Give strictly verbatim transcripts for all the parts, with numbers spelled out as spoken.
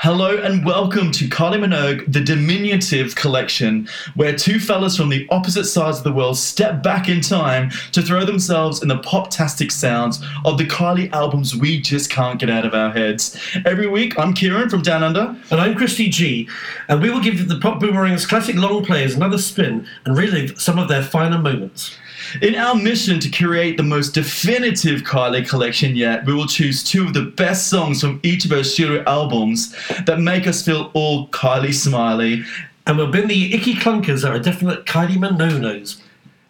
Hello and welcome to Kylie Minogue, the Diminutive Collection, where two fellas from the opposite sides of the world step back in time to throw themselves in the pop-tastic sounds of the Kylie albums we just can't get out of our heads. Every week, I'm Kieran from Down Under. And I'm Christy G. And we will give the Pop Boomerang's classic long players another spin and relive some of their finer moments. In our mission to curate the most definitive Kylie collection yet, we will choose two of the best songs from each of her studio albums that make us feel all Kylie smiley. And we'll bin the icky clunkers that are definite Kylie Minogues.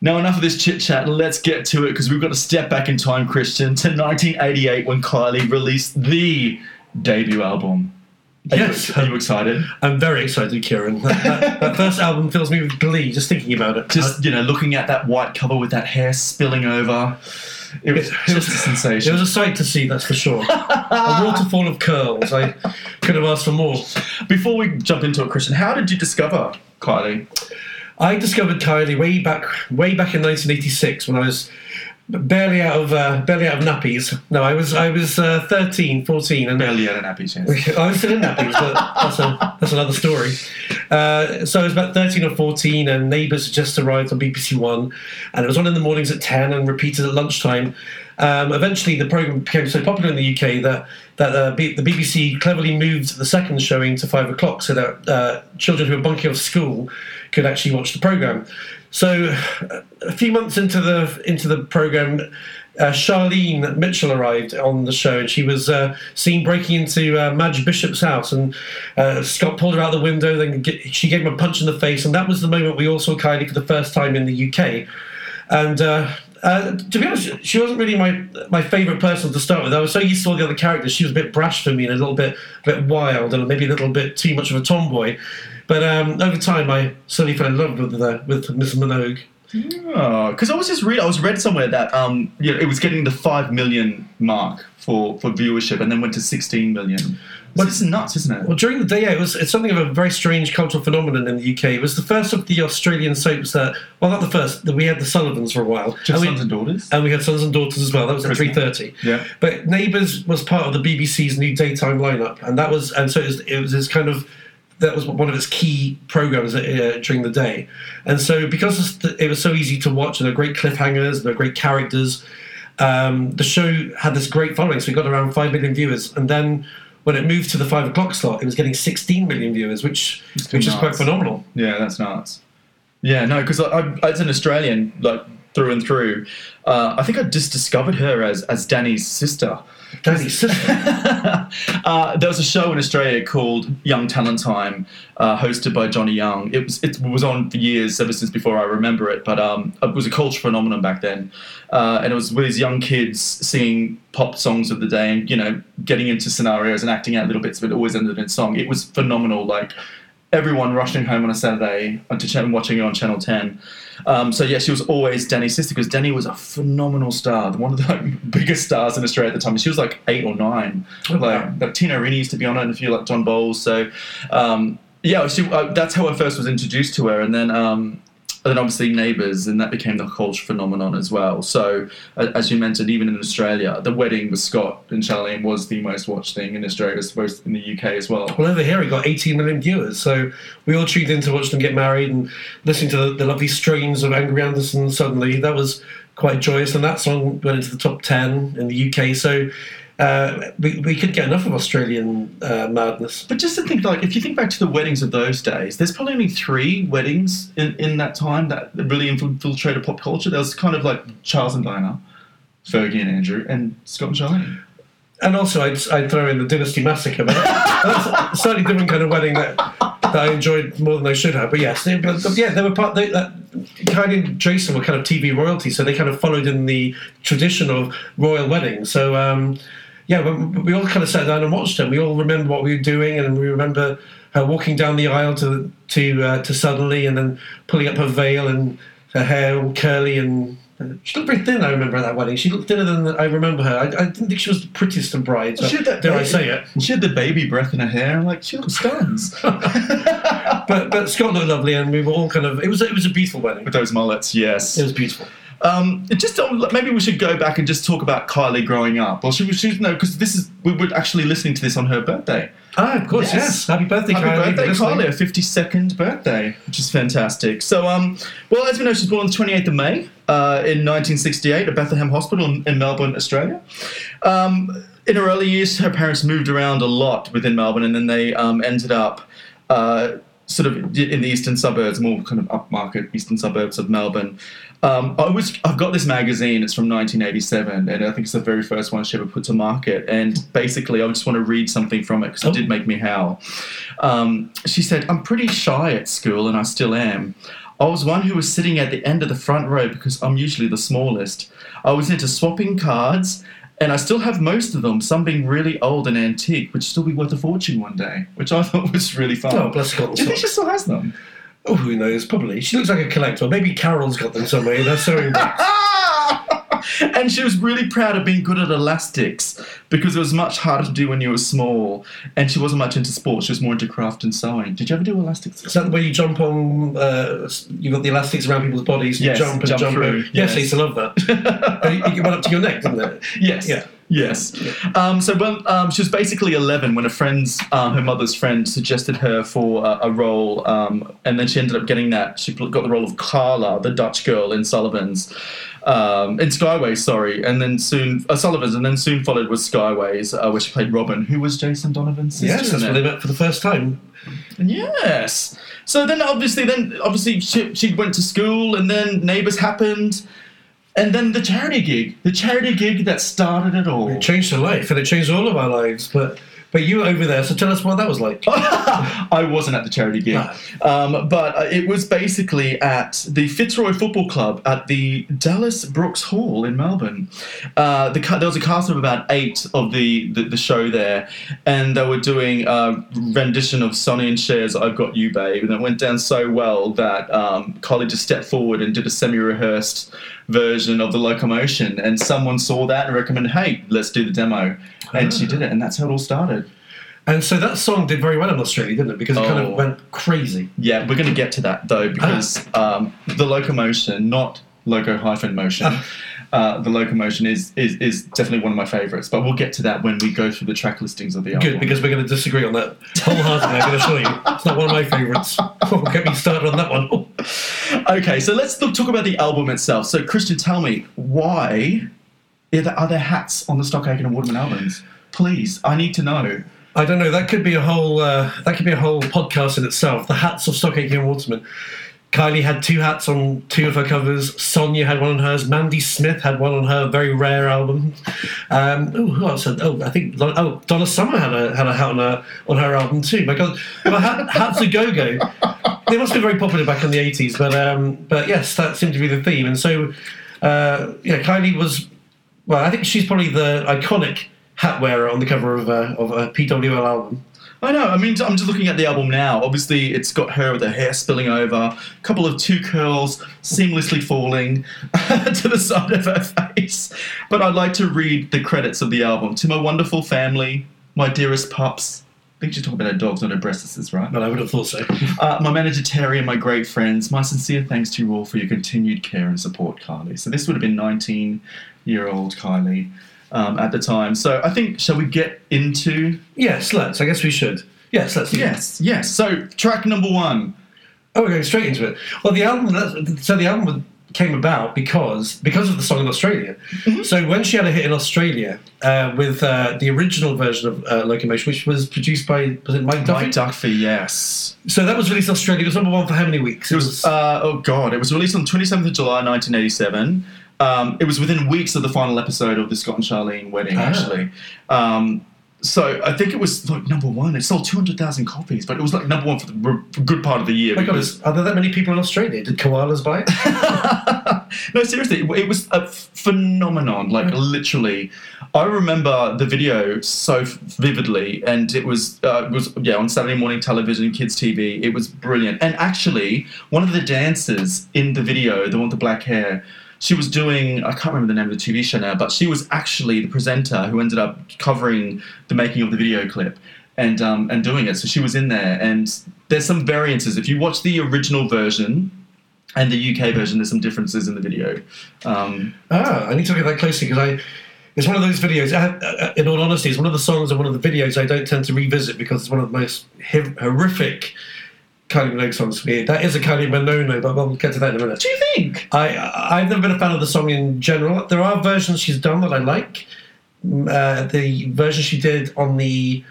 Now enough of this chit-chat, let's get to it, because we've got to step back in time, Christian, to nineteen eighty-eight when Kylie released the debut album. Are yes. You, are you excited? I'm very excited, Kieran. That, that, that first album fills me with glee just thinking about it. Just, you know, looking at that white cover with that hair spilling over. It was it, just it was, a sensation. It was a sight to see, that's for sure. A waterfall of curls. I could have asked for more. Before we jump into it, Christian, how did you discover Kylie? I discovered Kylie way back way back in nineteen eighty-six when I was barely out of uh, barely out of nappies. No, I was I was uh, thirteen, fourteen, and barely out of nappies. Yes. I was still in nappies, but that's a, that's another story. Uh, so I was about thirteen or fourteen, and Neighbours had just arrived on B B C One, and it was on in the mornings at ten and repeated at lunchtime. Um, eventually, the programme became so popular in the U K that that uh, B- the B B C cleverly moved the second showing to five o'clock, so that uh, children who were bunking off school could actually watch the programme. So a few months into the into the programme, uh, Charlene Mitchell arrived on the show, and she was uh, seen breaking into uh, Madge Bishop's house, and uh, Scott pulled her out the window, then get, she gave him a punch in the face, and that was the moment we all saw Kylie for the first time in the U K. And uh, uh, to be honest, she wasn't really my my favourite person to start with. I was so used to all the other characters. She was a bit brash for me and a little bit, a bit wild and maybe a little bit too much of a tomboy. But um, over time, I slowly fell in love with the, with Miss Minogue. Yeah, because I was just read I was read somewhere that um, you know, it was getting the five million mark for, for viewership, and then went to sixteen million. Well, it's nuts, isn't it? Well, during the day, yeah, it was it's something of a very strange cultural phenomenon in the U K. It was the first of the Australian soaps that, well, not the first. That we had the Sullivans for a while. Just and Sons we, and Daughters, and we had Sons and Daughters as well. That was at three thirty. Yeah. But Neighbours was part of the B B C's new daytime lineup, and that was and so it was, it was this kind of. That was one of its key programs uh, during the day. And so because it was so easy to watch, and there were great cliffhangers, and there were great characters, um, the show had this great following. So we got around five million viewers. And then when it moved to the five o'clock slot, it was getting sixteen million viewers, which which nuts. Is quite phenomenal. Yeah, that's nuts. Yeah, no, because as an Australian, like through and through, uh, I think I just discovered her as, as Danny's sister. Danny's sister. uh, there was a show in Australia called Young Talent Time, uh, hosted by Johnny Young. It was it was on for years, ever since before I remember it. But um, it was a cultural phenomenon back then, uh, and it was with these young kids singing pop songs of the day, and you know, getting into scenarios and acting out little bits, but it always ended in song. It was phenomenal, like. Everyone rushing home on a Saturday and watching it on Channel ten. Um, so, yeah, she was always Danny's sister, because Dannii was a phenomenal star, one of the like, biggest stars in Australia at the time. She was like eight or nine. Okay. Like, like Tina Rini used to be on it, and a few like John Bowles. So, um, yeah, she, uh, that's how I first was introduced to her. And then... Um, And then obviously Neighbours, and that became the cultural phenomenon as well. So, uh, as you mentioned, even in Australia, The Wedding with Scott and Charlene was the most watched thing in Australia, it was supposed in the U K as well. Well, over here it got eighteen million viewers, so we all tuned in to watch them get married and listening to the, the lovely strains of Angry Anderson. Suddenly, that was quite joyous, and that song went into the top ten in the U K. So. Uh, we we couldn't get enough of Australian uh, madness. But just to think, like, if you think back to the weddings of those days, there's probably only three weddings in, in that time that really infiltrated pop culture. There was kind of like Charles and Diana, Fergie and Andrew, and Scott and Charlene. And also, I'd, I'd throw in the Dynasty Massacre, but that's a slightly different kind of wedding that, that I enjoyed more than I should have. But yes, it, but, yeah, they were part. They, that, Kylie and Jason were kind of T V royalty, so they kind of followed in the tradition of royal weddings. So. Um, Yeah, we all kind of sat down and watched her. We all remember what we were doing, and we remember her walking down the aisle to to uh, to Suddenly, and then pulling up her veil and her hair all curly. And uh, she looked very thin, I remember, at that wedding. She looked thinner than I remember her. I, I didn't think she was the prettiest of brides, dare baby, I say it. She had the baby breath in her hair, and like, she looks stuns. but, but Scott looked lovely, and we were all kind of... It was, it was a beautiful wedding. With those mullets, yes. It was beautiful. Um, just maybe we should go back and just talk about Kylie growing up, or should we? Should, no, because this is we were actually listening to this on her birthday. Oh, of course, yes. yes. Happy birthday, Happy Kylie. Happy birthday, Kylie, her fifty-second birthday, which is fantastic. So, um, well, as we know, she was born on the twenty-eighth of May uh, in nineteen sixty-eight at Bethlehem Hospital in, in Melbourne, Australia. Um, in her early years, her parents moved around a lot within Melbourne, and then they um, ended up uh, sort of in the eastern suburbs, more kind of upmarket eastern suburbs of Melbourne. Um, I was, I've got this magazine, it's from nineteen eighty-seven, and I think it's the very first one she ever put to market, and basically I just want to read something from it because it oh. did make me howl. Um, she said, "I'm pretty shy at school, and I still am. I was one who was sitting at the end of the front row because I'm usually the smallest. I was into swapping cards, and I still have most of them, some being really old and antique, which still be worth a fortune one day," which I thought was really fun. Oh, bless God. Do you think she still has them? Oh, who knows? Probably. She looks like a collector. Maybe Carol's got them somewhere. That's so And she was really proud of being good at elastics because it was much harder to do when you were small. And she wasn't much into sports. She was more into craft and sewing. Did you ever do elastics? Is that the way you jump on? Uh, you got the elastics around people's bodies. And yes, you jump and jump, jump through. Yes. yes, I used to love that. And it went up to your neck, didn't it? Yes. Yeah. Yes. Um, so when um, she was basically eleven when a friend's, um, her mother's friend suggested her for uh, a role, um, and then she ended up getting that. She got the role of Carla, the Dutch girl in Sullivan's, um, in Skyways, sorry, and then soon uh, Sullivan's, and then soon followed was Skyways, uh, where she played Robin, who was Jason Donovan's sister. Yes, that's where they met for the first time. Yes. So then, obviously, then obviously she she went to school, and then Neighbours happened. And then the charity gig, the charity gig that started it all. It changed her life, and it changed all of our lives. But but you were over there, so tell us what that was like. I wasn't at the charity gig. No. Um, but it was basically at the Fitzroy Football Club at the Dallas Brooks Hall in Melbourne. Uh, the, there was a cast of about eight of the, the, the show there, and they were doing a rendition of Sonny and Cher's I've Got You, Babe, and it went down so well that um, Kylie just stepped forward and did a semi-rehearsed version of The Locomotion, and someone saw that and recommended, hey, let's do the demo, and oh. she did it, and that's how it all started. And so that song did very well in Australia, didn't it? Because it oh. kind of went crazy. Yeah, we're going to get to that though, because ah. um, The Locomotion, not Loco hyphen motion, ah. uh, The Locomotion is, is is definitely one of my favourites, but we'll get to that when we go through the track listings of the album. Good, because we're going to disagree on that wholeheartedly. I'm going to show you it's not one of my favourites. Oh, get me started on that one. Oh. Okay, so let's talk about the album itself. So, Christian, tell me, why are there, are there hats on the Stock Aitken and Waterman albums? Please, I need to know. I don't know. That could be a whole. Uh, that could be a whole podcast in itself. The hats of Stock Aitken and Waterman. Kylie had two hats on two of her covers. Sonia had one on hers. Mandy Smith had one on her very rare album. Um, oh, who else had, oh, I think oh, Donna Summer had a had a hat on her on her album too. My God, well, hat, hats a go go. They must have been very popular back in the eighties, but um, but yes, that seemed to be the theme. And so, uh, yeah, Kylie was. Well, I think she's probably the iconic hat wearer on the cover of uh, of a P W L album. I know. I mean, I'm just looking at the album now. Obviously, it's got her with her hair spilling over, a couple of two curls seamlessly falling to the side of her face. But I'd like to read the credits of the album. To my wonderful family, my dearest pups. I think she's talking about her dogs, not her breasts, right? Well, I would have thought so. uh, my manager, Terry, and my great friends, my sincere thanks to you all for your continued care and support, Kylie. So this would have been nineteen-year-old Kylie. Um, at the time. So I think, shall we get into... Yes, let's. I guess we should. Yes, let's. Yes, yes. So track number one. Oh, we're going straight into it. Well, the album... So the album came about because because of the song in Australia. Mm-hmm. So when she had a hit in Australia uh, with uh, the original version of uh, Locomotion, which was produced by... Was it Mike Duffy? Mike Duffy, yes. So that was released in Australia. It was number one for how many weeks? It was... It was uh, oh, God. It was released on twenty-seventh of July, nineteen eighty-seven. Um, it was within weeks of the final episode of the Scott and Charlene wedding, ah. actually. Um, so I think it was like number one. It sold two hundred thousand copies, but it was like number one for the for good part of the year. My God, is, are there that many people in Australia? Did koalas buy it? No, seriously, it, it was a phenomenon. Like right. literally, I remember the video so vividly, and it was uh, it was yeah on Saturday morning television, kids T V. It was brilliant, and actually one of the dancers in the video, the one with the black hair. She was doing, I can't remember the name of the T V show now, but she was actually the presenter who ended up covering the making of the video clip and um, and doing it. So she was in there. And there's some variances. If you watch the original version, And the U K version, there's some differences in the video. Um, ah, I need to look at that closely because I... It's one of those videos, in all honesty, it's one of the songs and one of the videos I don't tend to revisit because it's one of the most hi- horrific Kylie Minogue songs for me. That is a Kylie Minogue, but we'll get to that in a minute. Do you think? I, I've never been a fan of the song in general. There are versions she's done that I like. Uh, the version she did on the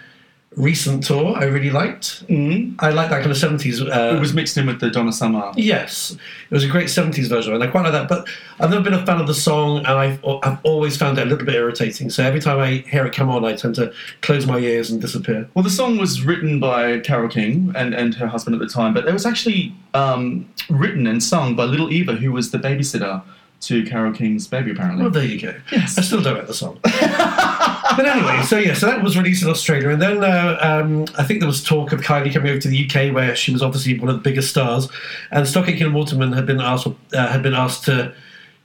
recent tour, I really liked. Mm. I like that kind of seventies. Uh, it was mixed in with the Donna Summer. Yes. It was a great seventies version, and I quite like that. But I've never been a fan of the song, and I've, I've always found it a little bit irritating. So every time I hear it come on, I tend to close my ears and disappear. Well, the song was written by Carole King and, and her husband at the time, but it was actually um, written and sung by Little Eva, who was the babysitter to Carole King's baby, apparently. Well, there you go. Yes. I still don't like the song. But anyway, so yeah, so that was released in Australia. And then uh, um, I think there was talk of Kylie coming over to the U K, where she was obviously one of the biggest stars. And Stock Aitken Waterman had been asked uh, had been asked to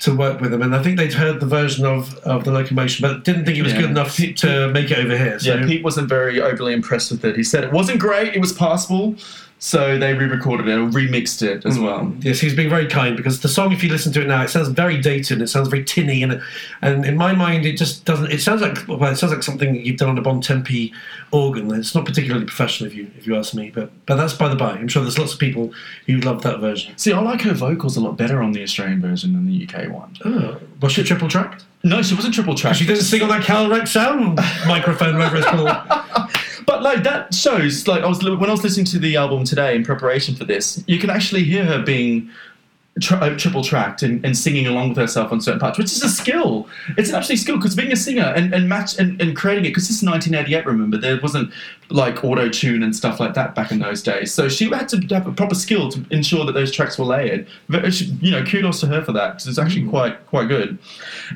to work with them. And I think they'd heard the version of, of The Locomotion, but didn't think it was yeah. good enough to, to make it over here. So. Yeah, Pete wasn't very overly impressed with it. He said it wasn't great, it was passable. So they re-recorded it or remixed it as well. Yes, he's being very kind because the song, if you listen to it now, it sounds very dated. It sounds very tinny, and and in my mind, it just doesn't. It sounds like well, it sounds like something you've done on a Bontempi organ. It's not particularly professional, if you if you ask me. But but that's by the by. I'm sure there's lots of people who love that version. See, I like her vocals a lot better on the Australian version than the U K one. Oh, was she triple tracked? No, she wasn't triple tracked. She didn't sing on that Calrec sound microphone, whatever it's called. But like that shows, like I was when I was listening to the album today in preparation for this, you can actually hear her being tri- triple tracked and, and singing along with herself on certain parts, which is a skill. It's an absolute skill because being a singer and and match and, and creating it, because this is nineteen eighty-eight. Remember, there wasn't like auto tune and stuff like that back in those days. So she had to have a proper skill to ensure that those tracks were layered. But she, you know, kudos to her for that because it's actually quite quite good.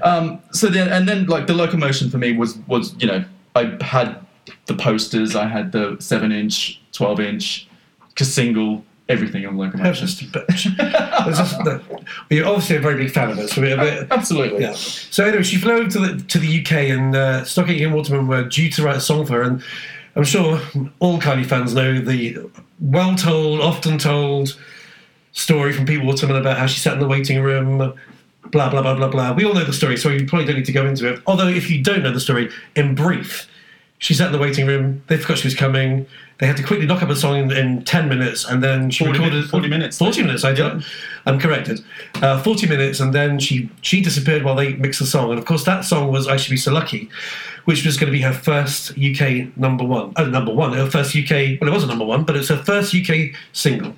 Um, so then and then like The Locomotion for me was was you know I had. The posters, I had the seven-inch, twelve-inch, single, everything on Locomotion. That's just a bitch. You're obviously a very big fan of us. Uh, absolutely. Yeah. So anyway, she flew over to the, to the U K, and uh, Stock Aitken Waterman were due to write a song for her, and I'm sure all Kylie fans know the well-told, often-told story from Pete Waterman about how she sat in the waiting room, blah, blah, blah, blah, blah. We all know the story, so you probably don't need to go into it. Although, if you don't know the story, in brief... She sat in the waiting room. They forgot she was coming. They had to quickly knock up a song in, in ten minutes, and then she forty recorded minutes, forty minutes. Forty minutes. I did. I'm corrected. Uh, forty minutes, and then she she disappeared while they mixed the song. And of course, that song was "I Should Be So Lucky," which was going to be her first U K number one. Oh, number one. Her first U K. Well, it wasn't number one, but it's her first U K single.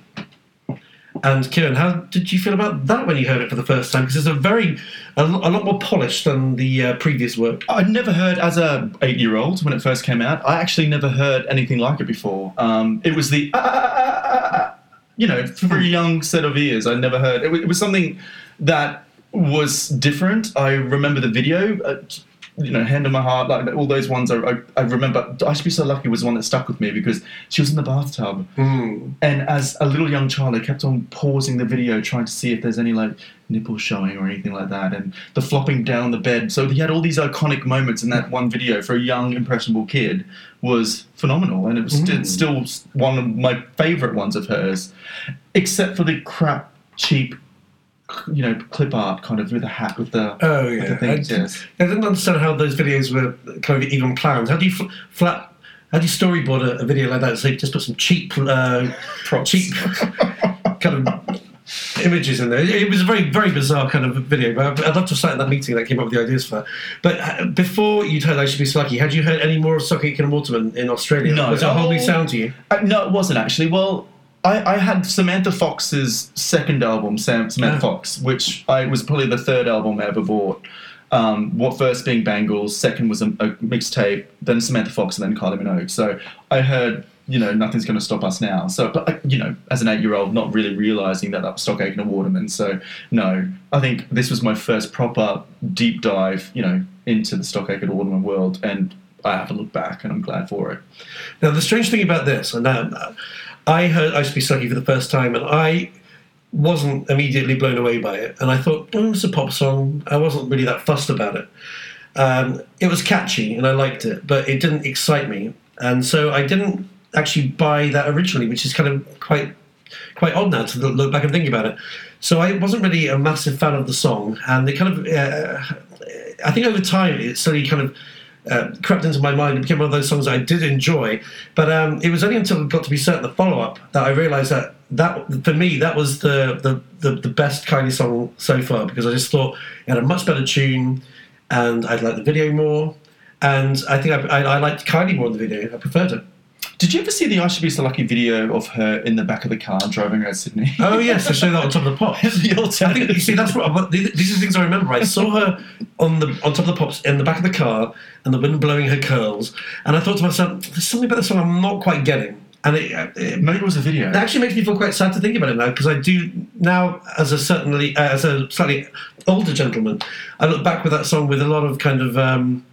And Kieran, how did you feel about that when you heard it for the first time? Because it's a very, a, a lot more polished than the uh, previous work. I'd never heard, as a eight-year-old, when it first came out, I actually never heard anything like it before. Um, it was the, ah, ah, ah, ah, ah, you know, for a young set of ears, I'd never heard. It, it was something that was different. I remember the video, uh, you know, Hand on My Heart, like all those ones I, I, I remember. I Should Be So Lucky was the one that stuck with me because she was in the bathtub. Mm. And as a little young child, I kept on pausing the video trying to see if there's any, like, nipples showing or anything like that, and the flopping down the bed. So he had all these iconic moments in that one video for a young, impressionable kid was phenomenal, and it was mm. still one of my favourite ones of hers, except for the crap, cheap, you know, clip art kind of with a hat with the oh yeah, with the things, I, yes. I didn't understand how those videos were kind of even planned. How do you fl- flat? How do you storyboard a, a video like that? So you just put some cheap, uh, props, cheap kind of images in there. It was a very very bizarre kind of video. But I'd love to have sat in that meeting that came up with the ideas for that. But before you'd heard "I Should Be So Lucky," had you heard any more of Stock Aitken Waterman in Australia? No, was it a whole new sound to you? Uh, no, it wasn't actually. Well. I, I had Samantha Fox's second album, Sam, Samantha oh. Fox, which I was probably the third album I ever bought. Um, what first being Bangles, second was a, a mixtape, then Samantha Fox, and then Kylie Minogue. So I heard, you know, Nothing's Going to Stop Us Now. So, but I, you know, as an eight-year-old, not really realising that that was Stock Aitken Waterman. So, no, I think this was my first proper deep dive, you know, into the Stock Aitken Waterman world, and I have a look back, and I'm glad for it. Now, the strange thing about this, and that... Uh, I heard I Should Be So Lucky for the first time, and I wasn't immediately blown away by it. And I thought, oh, it's a pop song. I wasn't really that fussed about it. Um, it was catchy, and I liked it, but it didn't excite me. And so I didn't actually buy that originally, which is kind of quite quite odd now to look back and think about it. So I wasn't really a massive fan of the song, and it kind of, uh, I think over time it slowly kind of uh, crept into my mind and became one of those songs I did enjoy. But um, it was only until it got to be certain the follow-up that I realised that, that for me, that was the, the, the, the best Kylie song so far, because I just thought it had a much better tune, and I'd liked the video more, and I think I, I, I liked Kylie more in the video. I preferred it. Did you ever see the I Should Be So Lucky video of her in the back of the car driving around Sydney? Oh, yes, I showed that on Top of the Pops. I think, you see, that's what, these are the things I remember. I saw her on the on Top of the Pops in the back of the car and the wind blowing her curls, and I thought to myself, there's something about this song I'm not quite getting. And it, it, maybe it was a video. It actually makes me feel quite sad to think about it now, because I do now, as a certainly uh, as a slightly older gentleman, I look back with that song with a lot of kind of... Um,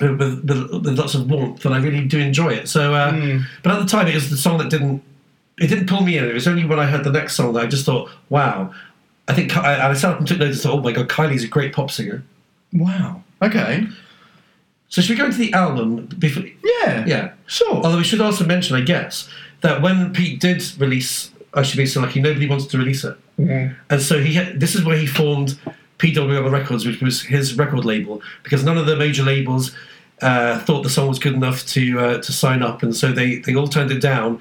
With, with, with lots of warmth, and I really do enjoy it. So, uh, mm. but at the time, it was the song that didn't it didn't pull me in. It was only when I heard the next song that I just thought, "Wow!" I think I, I sat up and took notice that, "Oh my God, Kylie's a great pop singer." Wow. Okay. So should we go into the album? Before? Yeah. Yeah. Sure. Although we should also mention, I guess, that when Pete did release "I Should Be So Lucky," nobody wanted to release it, mm. and so he had, this is where he formed P W L Records, which was his record label, because none of the major labels uh, thought the song was good enough to uh, to sign up, and so they, they all turned it down.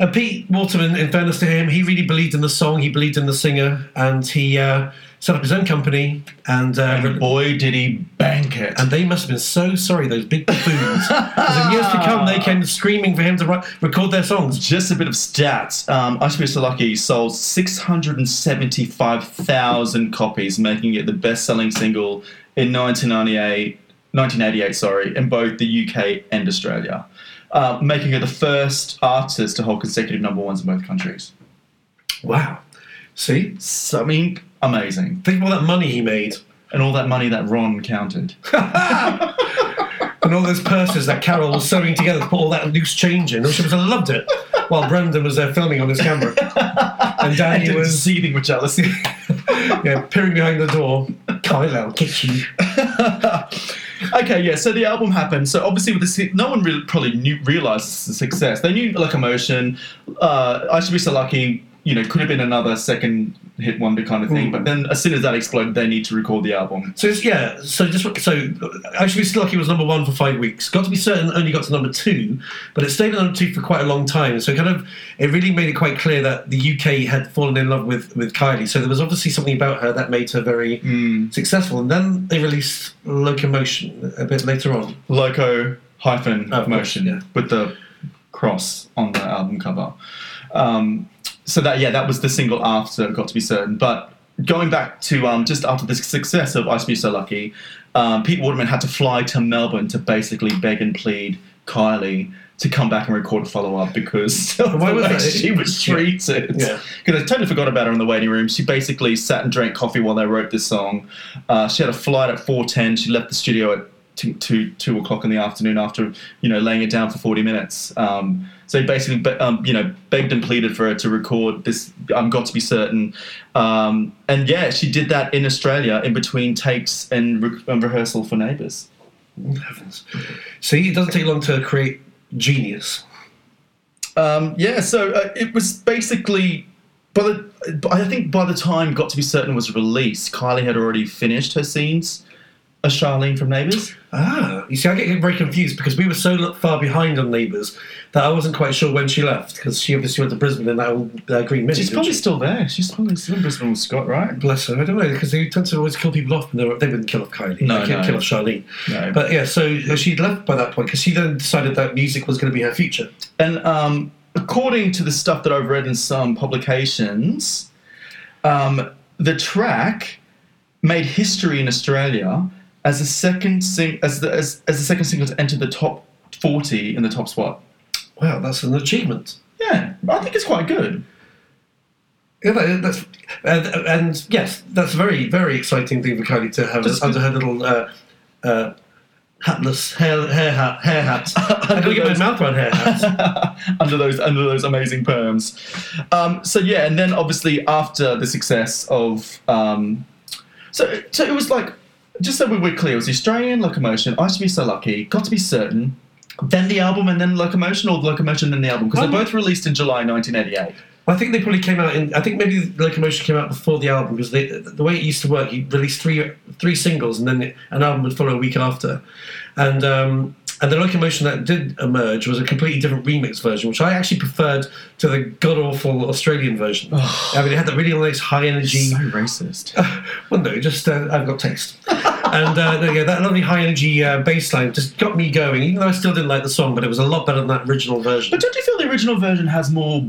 And Pete Waterman, in fairness to him, he really believed in the song, he believed in the singer, and he uh, set up his own company. And, uh, and boy, did he bank it. And they must have been so sorry, those big buffoons. Because in years to come, they came screaming for him to write, record their songs. Just a bit of stats. Um, I Should Be So Lucky sold six hundred seventy-five thousand copies, making it the best-selling single in nineteen ninety-eight, nineteen eighty-eight, sorry, in both the U K and Australia. Uh, making her the first artist to hold consecutive number ones in both countries. Wow. See? Something amazing. Think of all that money he made. And all that money that Ron counted. And all those purses that Carol was sewing together to put all that loose change in. She must have loved it. While Brendan was there filming on his camera. And Danny and was... seething with jealousy. Yeah, peering behind the door. Kyle, I'll kick you. Okay, yeah, so the album happened. So obviously, with the, no one really probably knew, realised the success. They knew Like Emotion, uh, I Should Be So Lucky, you know, could have been another second hit wonder kind of thing. Mm. But then as soon as that exploded, they need to record the album. So, it's, yeah, so just so I Should Be So Lucky was number one for five weeks. Got to Be Certain only got to number two, but it stayed at number two for quite a long time. So kind of, it really made it quite clear that the U K had fallen in love with, with Kylie. So there was obviously something about her that made her very mm. successful. And then they released Locomotion a bit later on. Loco hyphen oh, motion, yeah. With the cross on the album cover. Um... So that yeah, that was the single after Got to Be Certain. But going back to um, just after the success of I Should Be So Lucky, um, Pete Waterman had to fly to Melbourne to basically beg and plead Kylie to come back and record a follow up because the way she was treated. Because yeah. yeah. I totally forgot about her in the waiting room. She basically sat and drank coffee while they wrote this song. Uh, she had a flight at four ten. She left the studio at two, two two o'clock in the afternoon after you know laying it down for forty minutes. Um, So he basically, um, you know, begged and pleaded for her to record this um, Got to Be Certain. Um, and, yeah, she did that in Australia in between takes and, re- and rehearsal for Neighbours. Heavens. See, it doesn't take long to create genius. Um, yeah, so uh, it was basically, by the, I think by the time Got to Be Certain was released, Kylie had already finished her scenes. A Charlene from Neighbours? Ah, you see, I get very confused because we were so far behind on Neighbours that I wasn't quite sure when she left because she obviously went to Brisbane in that old uh, green mini. She's probably she? still there. She's probably still in Brisbane with Scott, right? Bless her. I don't know because they tend to always kill people off, and they wouldn't kill off Kylie. No, they can't no. kill off Charlene. No. But yeah, so she'd left by that point because she then decided that music was going to be her future. And um, according to the stuff that I've read in some publications, um, the track made history in Australia. As the second sing, as the as, as the second single to enter the top forty in the top spot. Wow, that's an achievement. Yeah, I think it's quite good. Yeah, that, that's and, and yes, that's a very very exciting thing for Kylie to have Just under good. her little uh, uh, hatless hair hair hat hair hats. I gotta get my mouth around hair hats. under those under those amazing perms. Um, so yeah, and then obviously after the success of um, so so it was like. Just so we were clear, it was the Australian Locomotion, I Should Be So Lucky, Got to Be Certain, then the album and then Locomotion, or the Locomotion and then the album, because oh. they both released in July nineteen eighty-eight. I think they probably came out in, I think maybe the Locomotion came out before the album, because they, the way it used to work, you released three three singles and then an album would follow a week after. And um, and the Locomotion that did emerge was a completely different remix version, which I actually preferred to the god-awful Australian version. Oh, I mean, it had that really nice high-energy... So racist. Uh, well, no, just uh, I've got taste. And uh, there you go, that lovely high-energy uh, bass line just got me going, even though I still didn't like the song, but it was a lot better than that original version. But don't you feel the original version has more...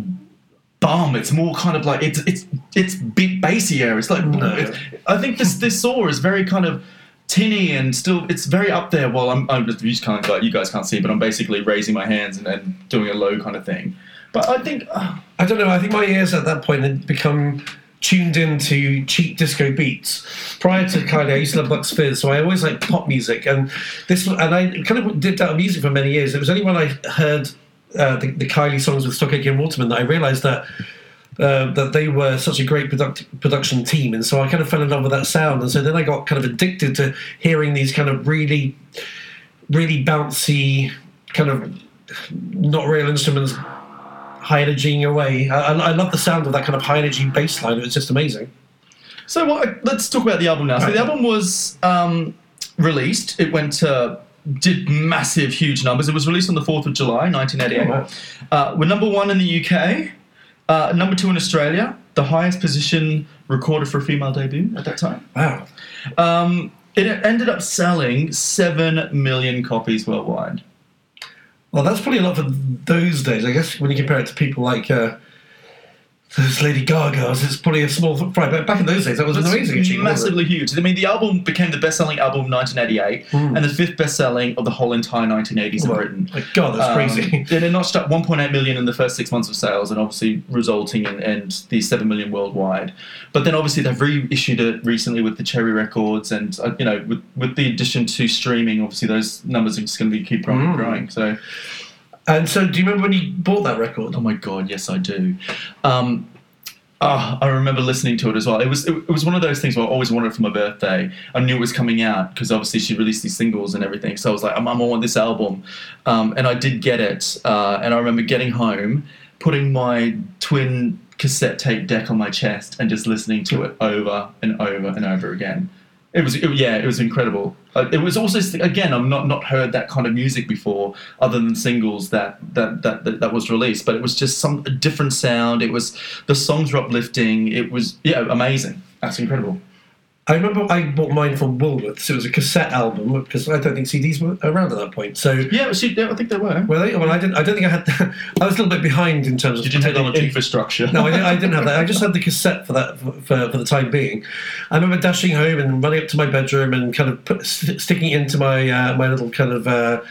Bum, it's more kind of like, it's it's it's bit bassier. It's like, no. it's, I think this this saw is very kind of tinny and still, it's very up there. Well, I'm I'm just, you just can't, like, you guys can't see, but I'm basically raising my hands and, and doing a low kind of thing. But I think uh, I don't know. I think my ears at that point had become tuned into cheap disco beats. Prior to Kylie, I used to love Bucks Fizz, so I always liked pop music, and this and I kind of did that music for many years. It was only when I heard. Uh, the, the Kylie songs with Stock Aitken Waterman that I realised that uh, that they were such a great product, production team, and so I kind of fell in love with that sound, and so then I got kind of addicted to hearing these kind of really really bouncy kind of not real instruments high energying away. I, I love the sound of that kind of high energy bass line. It was just amazing. So what, let's talk about the album now. So right. The album was um, released, it went to did massive, huge numbers. It was released on the fourth of July, nineteen eighty-eight. Oh, wow. Uh, we're number one in the U K, uh, number two in Australia, the highest position recorded for a female debut at that time. Wow. Um, it ended up selling seven million copies worldwide. Well, that's probably a lot for those days, I guess, when you compare it to people like... Uh Those Lady Gagas, it's probably a small fry, but back in those days, that was an amazing achievement. Massively huge. I mean, the album became the best-selling album of nineteen eighty-eight mm. and the fifth best-selling of the whole entire nineteen eighties oh, in Britain. My God, that's um, crazy. Then it notched up one point eight million in the first six months of sales, and obviously resulting in, in the seven million worldwide. But then obviously they've reissued it recently with the Cherry Records, and uh, you know, with, with the addition to streaming, obviously those numbers are just going to keep growing mm. and growing. So. And so, do you remember when you bought that record? Oh my God, yes, I do. Um, oh, I remember listening to it as well. It was it, it was one of those things where I always wanted it for my birthday. I knew it was coming out because obviously she released these singles and everything. So I was like, I'm, I'm gonna want this album, um, and I did get it. Uh, and I remember getting home, putting my twin cassette tape deck on my chest, and just listening to it over and over and over again. It was, it, yeah, it was incredible. Uh, it was also, again, I've not, not heard that kind of music before, other than singles that that, that that that was released. But it was just some a different sound. It was, the songs were uplifting. It was, yeah, amazing. That's incredible. I remember I bought mine from Woolworths. It was a cassette album because I don't think C Ds were around at that point. So yeah, I think they were. Were they? Well, I didn't. I don't think I had. The, I was a little bit behind in terms of Did you technology have the infrastructure. No, I didn't, I didn't have that. I just had the cassette for that for, for the time being. I remember dashing home and running up to my bedroom and kind of put, st- sticking it into my uh, my little kind of. Uh,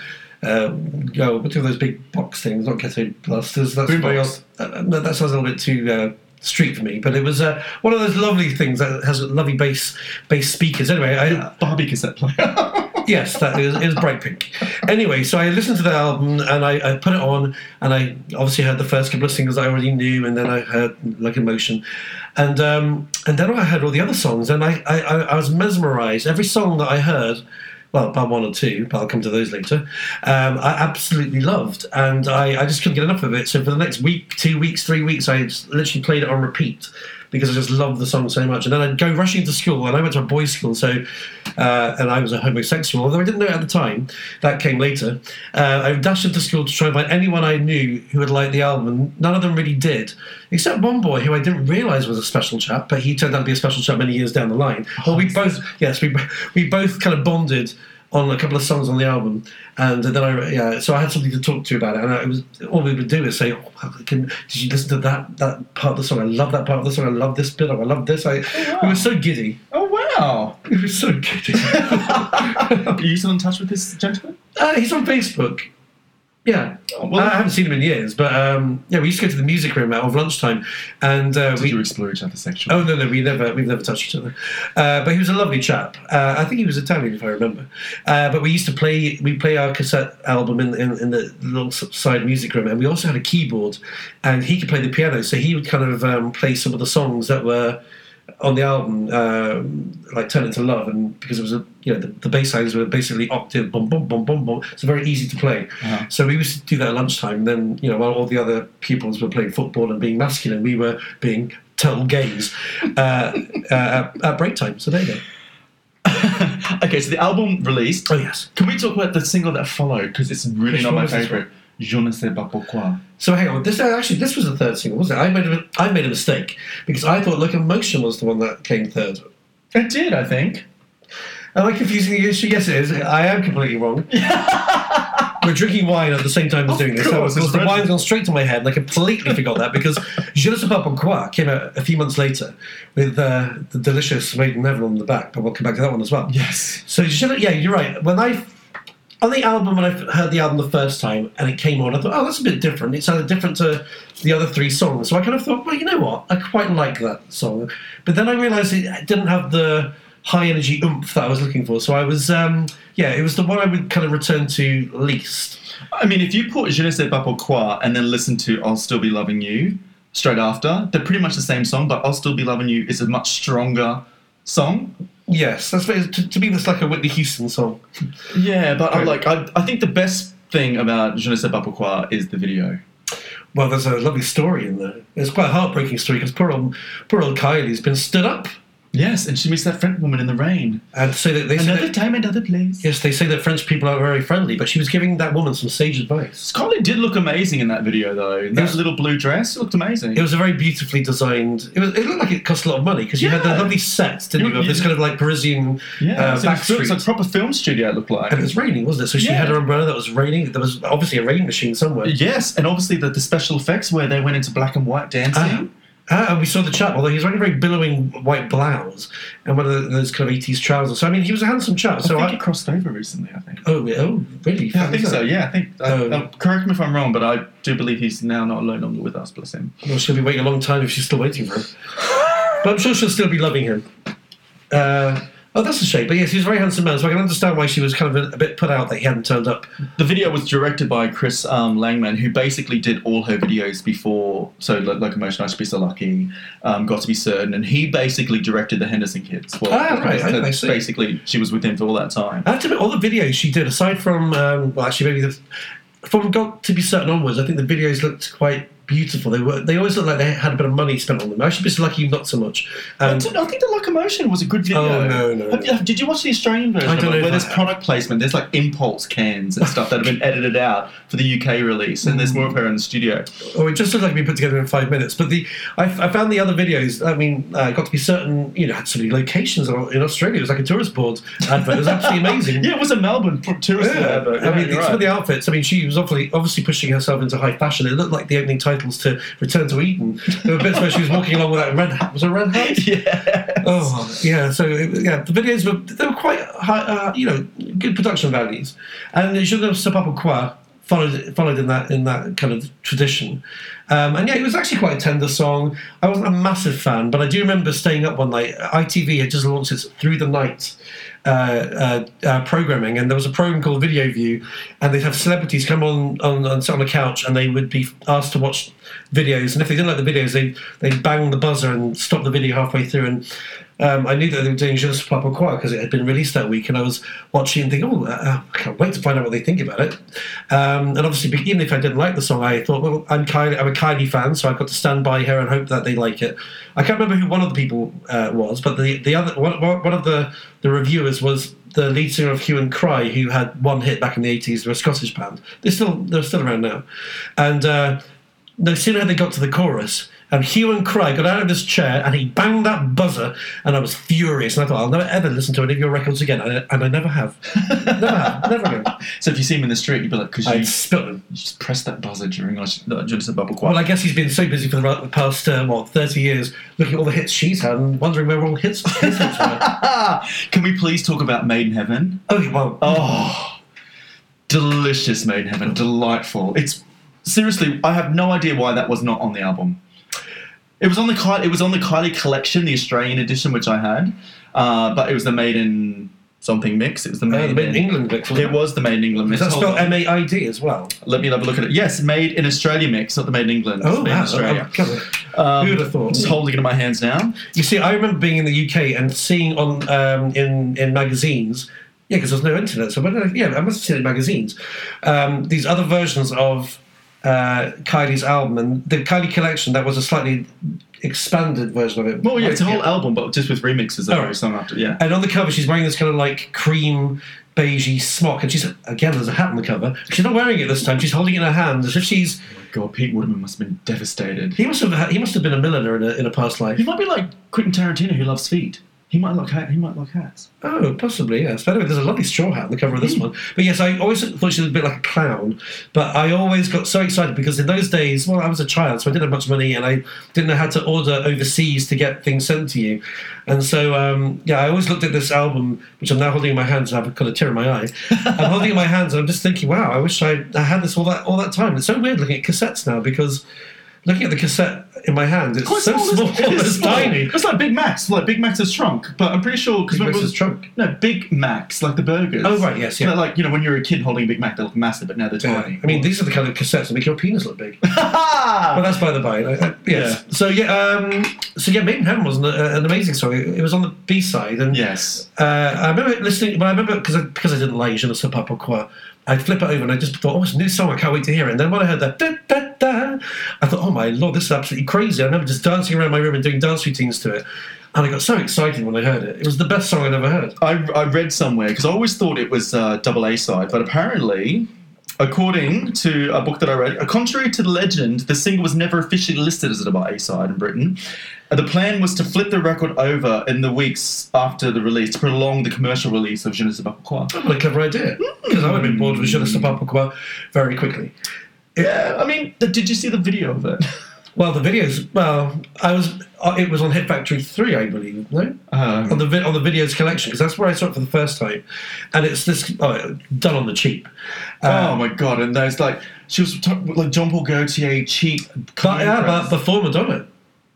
Uh, oh, what are those big box things? Not ghetto blasters. That's very old. Uh, no, that sounds a little bit too. Uh, Street for me, but it was uh, one of those lovely things that has lovely bass bass speakers. Anyway, I, Barbie cassette player. Yes, that is, it was bright pink. Anyway, so I listened to the album and I, I put it on, and I obviously heard the first couple of singles I already knew, and then I heard Locomotion, and um, and then I heard all the other songs, and I, I, I was mesmerised. Every song that I heard. Well, about one or two, but I'll come to those later. Um, I absolutely loved, and I, I just couldn't get enough of it. So for the next week, two weeks, three weeks, I just literally played it on repeat because I just loved the song so much. And then I'd go rushing to school, and I went to a boys' school, so uh, and I was a homosexual, although I didn't know it at the time. That came later. Uh, I dashed into school to try and find anyone I knew who would like the album, and none of them really did, except one boy who I didn't realise was a special chap, but he turned out to be a special chap many years down the line. Well, we both, yes, we we both kind of bonded on a couple of songs on the album, and then I, yeah, so I had something to talk to about it, and I, it was all we would do is say, oh, can, did you listen to that that part of the song? I love that part of the song. I love this bit. I love this. I, oh, wow. We were so giddy. Oh wow! We were so giddy. Are you still in touch with this gentleman? Uh, he's on Facebook. Yeah, well, I haven't seen him in years, but um, yeah, we used to go to the music room out of lunchtime, and uh, did we you explore each other sexually? Oh no, no, we never, we've never touched each other. Uh, but he was a lovely chap. Uh, I think he was Italian, if I remember. Uh, but we used to play, we play our cassette album in, in, in the little side music room, and we also had a keyboard, and he could play the piano, so he would kind of um, play some of the songs that were. on the album, um, like Turn Into Love, and because it was a, you know, the, the bass lines were basically octave, boom, boom, boom, boom, boom. It's very easy to play. Uh-huh. So we used to do that at lunchtime. And then, you know, while all the other pupils were playing football and being masculine, we were being total gays uh, uh, at break time. So there you go. Okay, so the album released. Oh yes. Can we talk about the single that followed? Because it's really Which not my favourite. Je ne sais pas pourquoi. So hang on, this actually this was the third single, wasn't it? I made a, I made a mistake because I thought Locomotion was the one that came third. It did, I think. Am I confusing the issue? Yes, it is. I am completely wrong. We're drinking wine at the same time as doing this. Of course, so, of course the wine's gone straight to my head, and I completely forgot that because Je ne sais pas pourquoi came out a few months later with uh, the delicious Maiden Neville on the back, but we'll come back to that one as well. Yes. So, yeah, you're right. When I, on the album, when I heard the album the first time and it came on, I thought, oh, that's a bit different. It sounded different to the other three songs. So I kind of thought, well, you know what? I quite like that song. But then I realised it didn't have the high energy oomph that I was looking for. So I was, um, yeah, it was the one I would kind of return to least. I mean, if you put Je ne sais pas pourquoi and then listen to I'll Still Be Loving You straight after, they're pretty much the same song, but I'll Still Be Loving You is a much stronger song. Yes, that's to, to me that's like a Whitney Houston song. Yeah, but I like. I, I think the best thing about Je ne sais pas pourquoi is the video. Well, there's a lovely story in there. It's quite a heartbreaking story because poor old, poor old Kylie's been stood up. Yes, and she meets that French woman in the rain. And so that they another that, time, another place. Yes, they say that French people are very friendly, but she was giving that woman some sage advice. Kylie did look amazing in that video, though. In yeah. That little blue dress, it looked amazing. It was a very beautifully designed. It was. It looked like it cost a lot of money because you yeah. had that lovely set, didn't you? Of this kind of like Parisian yeah, uh, so back street. It was like a proper film studio. It looked like. And it was raining, wasn't it? So she yeah. had her umbrella that was raining. There was obviously a rain machine somewhere. Yes, and obviously the, the special effects where they went into black and white dancing. Uh-huh. Uh, and we saw the chap, although he was wearing a very billowing white blouse and one of the, those kind of eighties trousers. So, I mean, he was a handsome chap. I so think I, he crossed over recently, I think. Oh, oh really? Yeah, I think so, yeah. I think. Um, I, I, correct me if I'm wrong, but I do believe he's now not no longer with us, bless him. Well, she'll be waiting a long time if she's still waiting for him. But I'm sure she'll still be loving him. Uh, oh, that's a shame. But yes, he was a very handsome man, so I can understand why she was kind of a, a bit put out that he hadn't turned up. The video was directed by Chris um, Langman, who basically did all her videos before, so Locomotion, I Should Be So Lucky, um, Got To Be Certain, and he basically directed the Henderson Kids. Well, ah, right, so I see. Basically, she was with him for all that time. I have to admit, all the videos she did, aside from, um, well, actually, maybe the, from Got To Be Certain onwards, I think the videos looked quite beautiful. They were. They always looked like they had a bit of money spent on them. I Should Be So Lucky, not so much. Um, I, did, I think the Locomotion was a good video. Oh, no, no, no. You, did you watch the Australian version? I don't know where I there's have. Product placement. There's like impulse cans and stuff that have been edited out for the U K release, and there's more of her in the studio. Oh, it just looked like it had been put together in five minutes. But the I, I found the other videos. I mean, uh, Got To Be Certain, you know, had so many locations in Australia. It was like a tourist board advert. It was absolutely amazing. Yeah, it was a Melbourne tourist yeah. advert. I mean, yeah, some of the outfits. I mean, she was obviously, obviously pushing herself into high fashion. It looked like the opening title to Return to Eden. There were bits where she was walking along with that red hat. Was it a red hat? Yeah. Oh, yeah. So, yeah, the videos were, they were quite high, uh, you know, good production values. And Je ne sais pas pourquoi followed followed in that in that kind of tradition. Um, and yeah, it was actually quite a tender song. I wasn't a massive fan, but I do remember staying up one night. I T V had just launched its Through the Night uh, uh, uh, programming, and there was a program called Video View, and they'd have celebrities come on, on, on sit on a couch, and they would be asked to watch videos, and if they didn't like the videos, they they'd bang the buzzer and stop the video halfway through. And um, I knew that they were doing Je ne sais pas pourquoi because it had been released that week, and I was watching and thinking, oh, uh, I can't wait to find out what they think about it. Um, and obviously, even if I didn't like the song, I thought, well, I'm kind of, I'm a Kylie fan, so I've got to stand by her and hope that they like it. I can't remember who one of the people uh, was, but the the other one, one of the, the reviewers was the lead singer of Hue and Cry, who had one hit back in the eighties. They're a Scottish band. They're still they're still around now, and uh, no sooner had they got to the chorus, and Hue and Cry got out of his chair and he banged that buzzer, and I was furious, and I thought, I'll never ever listen to any of your records again, and I, and I never have. Never have. Never again. So if you see him in the street, you'd be like, because you, you just pressed that buzzer during our Jennifer Bubble Choir. Well, I guess he's been so busy for the past, uh, what, thirty years, looking at all the hits she's had and wondering where all hits, his hits were. Can we please talk about Made in Heaven? Oh, well. Oh, delicious Made in Heaven. Delightful. It's seriously, I have no idea why that was not on the album. It was on the it was on the Kylie Collection, the Australian edition, which I had, uh, but it was the Made in something mix. It was the Made, uh, the made in England mix. It was the Made in England mix. Is that spelled M A I D as well? Let me have a look at it. Yes, Made in Australia mix, not the Made in England. Oh, made wow. in Australia. Oh, um, who would have thought? Just holding it in my hands now. You see, I remember being in the U K and seeing on um, in, in magazines, yeah, because there's no internet, so I, yeah, I must have seen it in magazines, um, these other versions of uh, Kylie's album. And the Kylie Collection, that was a slightly expanded version of it. Well, yeah, it's a whole yeah. album, but just with remixes that oh, every song after, yeah. And on the cover, she's wearing this kind of like cream, beigey smock, and she's, again, there's a hat on the cover. She's not wearing it this time, she's holding it in her hand as if she's... Oh my God, Pete Woodman must have been devastated. He must have had, he must have been a milliner in a, in a past life. He might be like Quentin Tarantino, who loves feet. He might like he might like hats. Oh, possibly, yes. But anyway, there's a lovely straw hat on the cover of this mm. one. But yes, I always thought she was a bit like a clown. But I always got so excited because in those days, well, I was a child, so I didn't have much money and I didn't know how to order overseas to get things sent to you. And so, um, yeah, I always looked at this album, which I'm now holding in my hands, and I've got a tear in my eye. I'm holding it in my hands and I'm just thinking, wow, I wish I, I had this all that all that time. It's so weird looking at cassettes now because... Looking at the cassette in my hand, it's Quite so small, small. It's, it's small. Tiny. It's like Big Macs, like Big Macs has shrunk, but I'm pretty sure... Big Macs has shrunk? No, Big Macs, like the burgers. Oh, right, yes, yeah. They're like, you know, when you're a kid holding a Big Mac, they look massive, but now they're tiny. Yeah. I mean, these are the kind of cassettes that make your penis look big. Well, that's by the by. Like, uh, yes. Yeah. So, yeah, um, so, yeah, Made in Heaven was an, uh, an amazing song. It was on the B-side, and... Yes. Uh, I remember listening, but I remember, because I, because I didn't like Je ne sais pas pourquoi, I'd flip it over and I just thought, oh, it's a new song, I can't wait to hear it. And then when I heard that, da, da, da, I thought, oh my Lord, this is absolutely crazy. I remember just dancing around my room and doing dance routines to it. And I got so excited when I heard it. It was the best song I'd ever heard. I, I read somewhere, because I always thought it was uh, double A-side, but apparently... According to a book that I read, contrary to the legend, the single was never officially listed as a double A-side in Britain. The plan was to flip the record over in the weeks after the release to prolong the commercial release of Je ne sais pas pourquoi. Oh, what a clever idea. Because mm. I would have been bored with Je ne sais pas pourquoi very quickly. Yeah, I mean, did you see the video of it? Well, the videos, well, I was, it was on Hit Factory three, I believe, no? Um, on the vi- on the videos collection, because that's where I saw it for the first time. And it's this, oh, done on the cheap. Um, oh, my God, and there's like, she was t- like Jean Paul Gaultier, cheap. But, yeah, but before Madonna.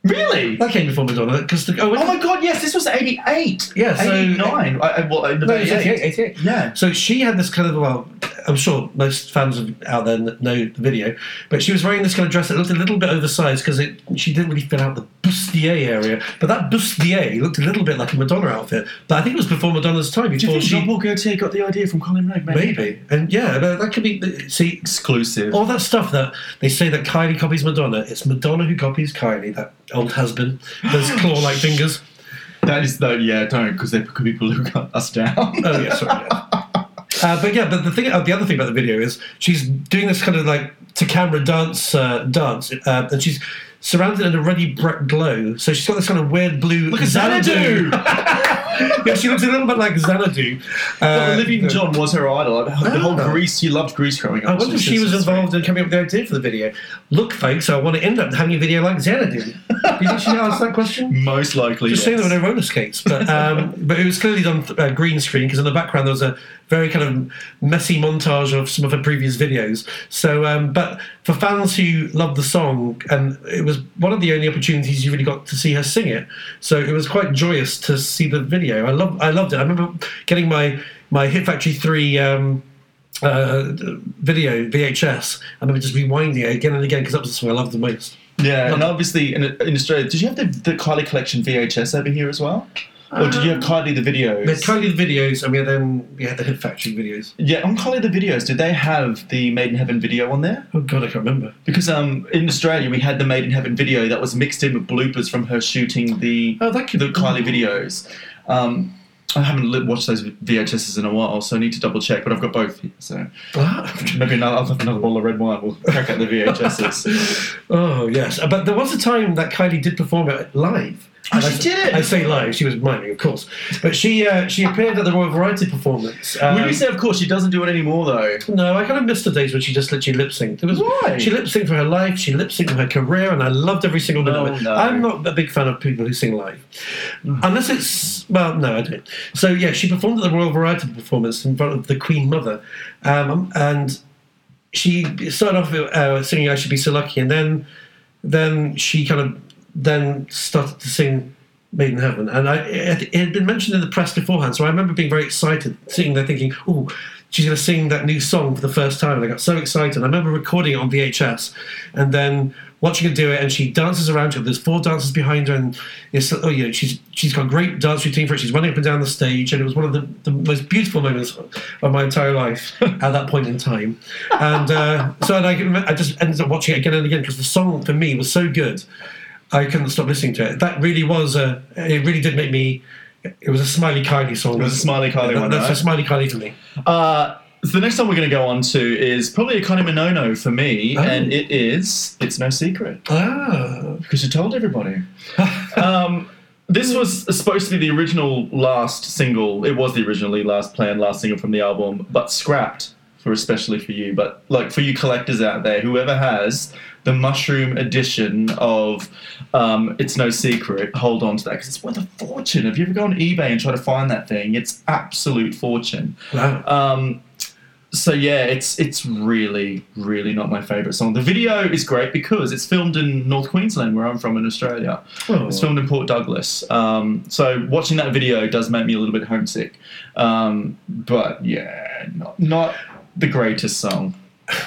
Really? That came before Madonna. Because oh, oh, my God, yes, this was eighty-eight. Yeah, so... eighty-nine. I, I, well, no, eighty-eight. Yeah. So she had this kind of, well... I'm sure most fans out there know the video, but she was wearing this kind of dress that looked a little bit oversized because she didn't really fit out the bustier area, but that bustier looked a little bit like a Madonna outfit, but I think it was before Madonna's time. Do you think Jean Paul Gaultier got the idea from Colin Minogue? Maybe. maybe. And yeah, that could be... See, exclusive. All that stuff that they say that Kylie copies Madonna, it's Madonna who copies Kylie, that old husband, those claw-like fingers. That is, though, yeah, don't, because there could be people who cut us down. Oh, yeah, sorry, yeah. Uh, but yeah, but the thing, uh, the other thing about the video is she's doing this kind of like to camera dance, uh, dance, uh, and she's surrounded in a ruddy glow. So she's got this kind of weird blue. Look at Xanadu. Yeah, she looks a little bit like Xanadu. Uh, well, Olivia John was her idol. The whole know. Grease, she loved Grease growing up. I wonder if she was involved in coming up with the idea for the video. Look, folks, I want to end up having a video like Xanadu. Do you think she asked that question? Most likely, Just yes. saying there were no roller skates. But, um, but it was clearly done th- uh, green screen, because in the background there was a very kind of messy montage of some of her previous videos. So, um, but for fans who loved the song, and it was one of the only opportunities you really got to see her sing it. So it was quite joyous to see the video. I love, I loved it. I remember getting my, my Hit Factory three um, uh, video V H S. I remember just rewinding it again and again because that was the song I loved the most. Yeah, and obviously in, in Australia, did you have the, the Kylie Collection V H S over here as well? Or did you have Kylie the videos? We had Kylie the videos, and we had then we had the Hit Factory videos. Yeah, on Kylie the videos, did they have the Made in Heaven video on there? Oh God, I can't remember. Because um, in Australia, we had the Made in Heaven video that was mixed in with bloopers from her shooting the oh, that could the be. Kylie videos. Um, I haven't watched those V H Ses in a while, so I need to double check. But I've got both here, so maybe another, I'll have another bottle of red wine. We'll crack out the V H Ses. Oh yes, but there was a time that Kylie did perform it live. Oh, she I, did it! I say live, she was miming, of course. But she uh, she appeared at the Royal Variety performance. Um, when you say, of course, she doesn't do it anymore, though. No, I kind of missed the days when she just literally lip-synced. It was, Why? She lip-synced for her life, she lip-synced for her career, and I loved every single minute oh, of it. No. I'm not a big fan of people who sing live. Mm. Unless it's... Well, no, I don't. So, yeah, she performed at the Royal Variety performance in front of the Queen Mother. Um, and she started off uh, singing I Should Be So Lucky, and then then she kind of... then started to sing Made in Heaven. And I, it had been mentioned in the press beforehand, so I remember being very excited, seeing there thinking, oh, she's going to sing that new song for the first time. And I got so excited. I remember recording it on V H S and then watching her do it, and she dances around her. There's four dancers behind her, and it's, oh, yeah, she's she's got a great dance routine for it. She's running up and down the stage, and it was one of the, the most beautiful moments of my entire life at that point in time. And uh, so and I, I just ended up watching it again and again because the song, for me, was so good. I couldn't stop listening to it. That really was a... It really did make me... It was a Smiley Kylie song. It was a Smiley Kylie that, one, That's right? a Smiley Kylie to me. Uh, the next song we're going to go on to is probably a kind of a no-no for me, oh. and it is It's No Secret. Ah. Because you told everybody. um, this was supposed to be the original last single. It was the originally last planned last single from the album, but scrapped for especially for you. But, like, for you collectors out there, whoever has... the mushroom edition of um, It's No Secret, hold on to that, because it's worth a fortune. If you ever go on eBay and try to find that thing, it's absolute fortune. Wow. Um, so, yeah, it's it's really, really not my favourite song. The video is great because it's filmed in North Queensland, where I'm from in Australia. Oh. It's filmed in Port Douglas. Um, so watching that video does make me a little bit homesick. Um, but, yeah, not, not the greatest song.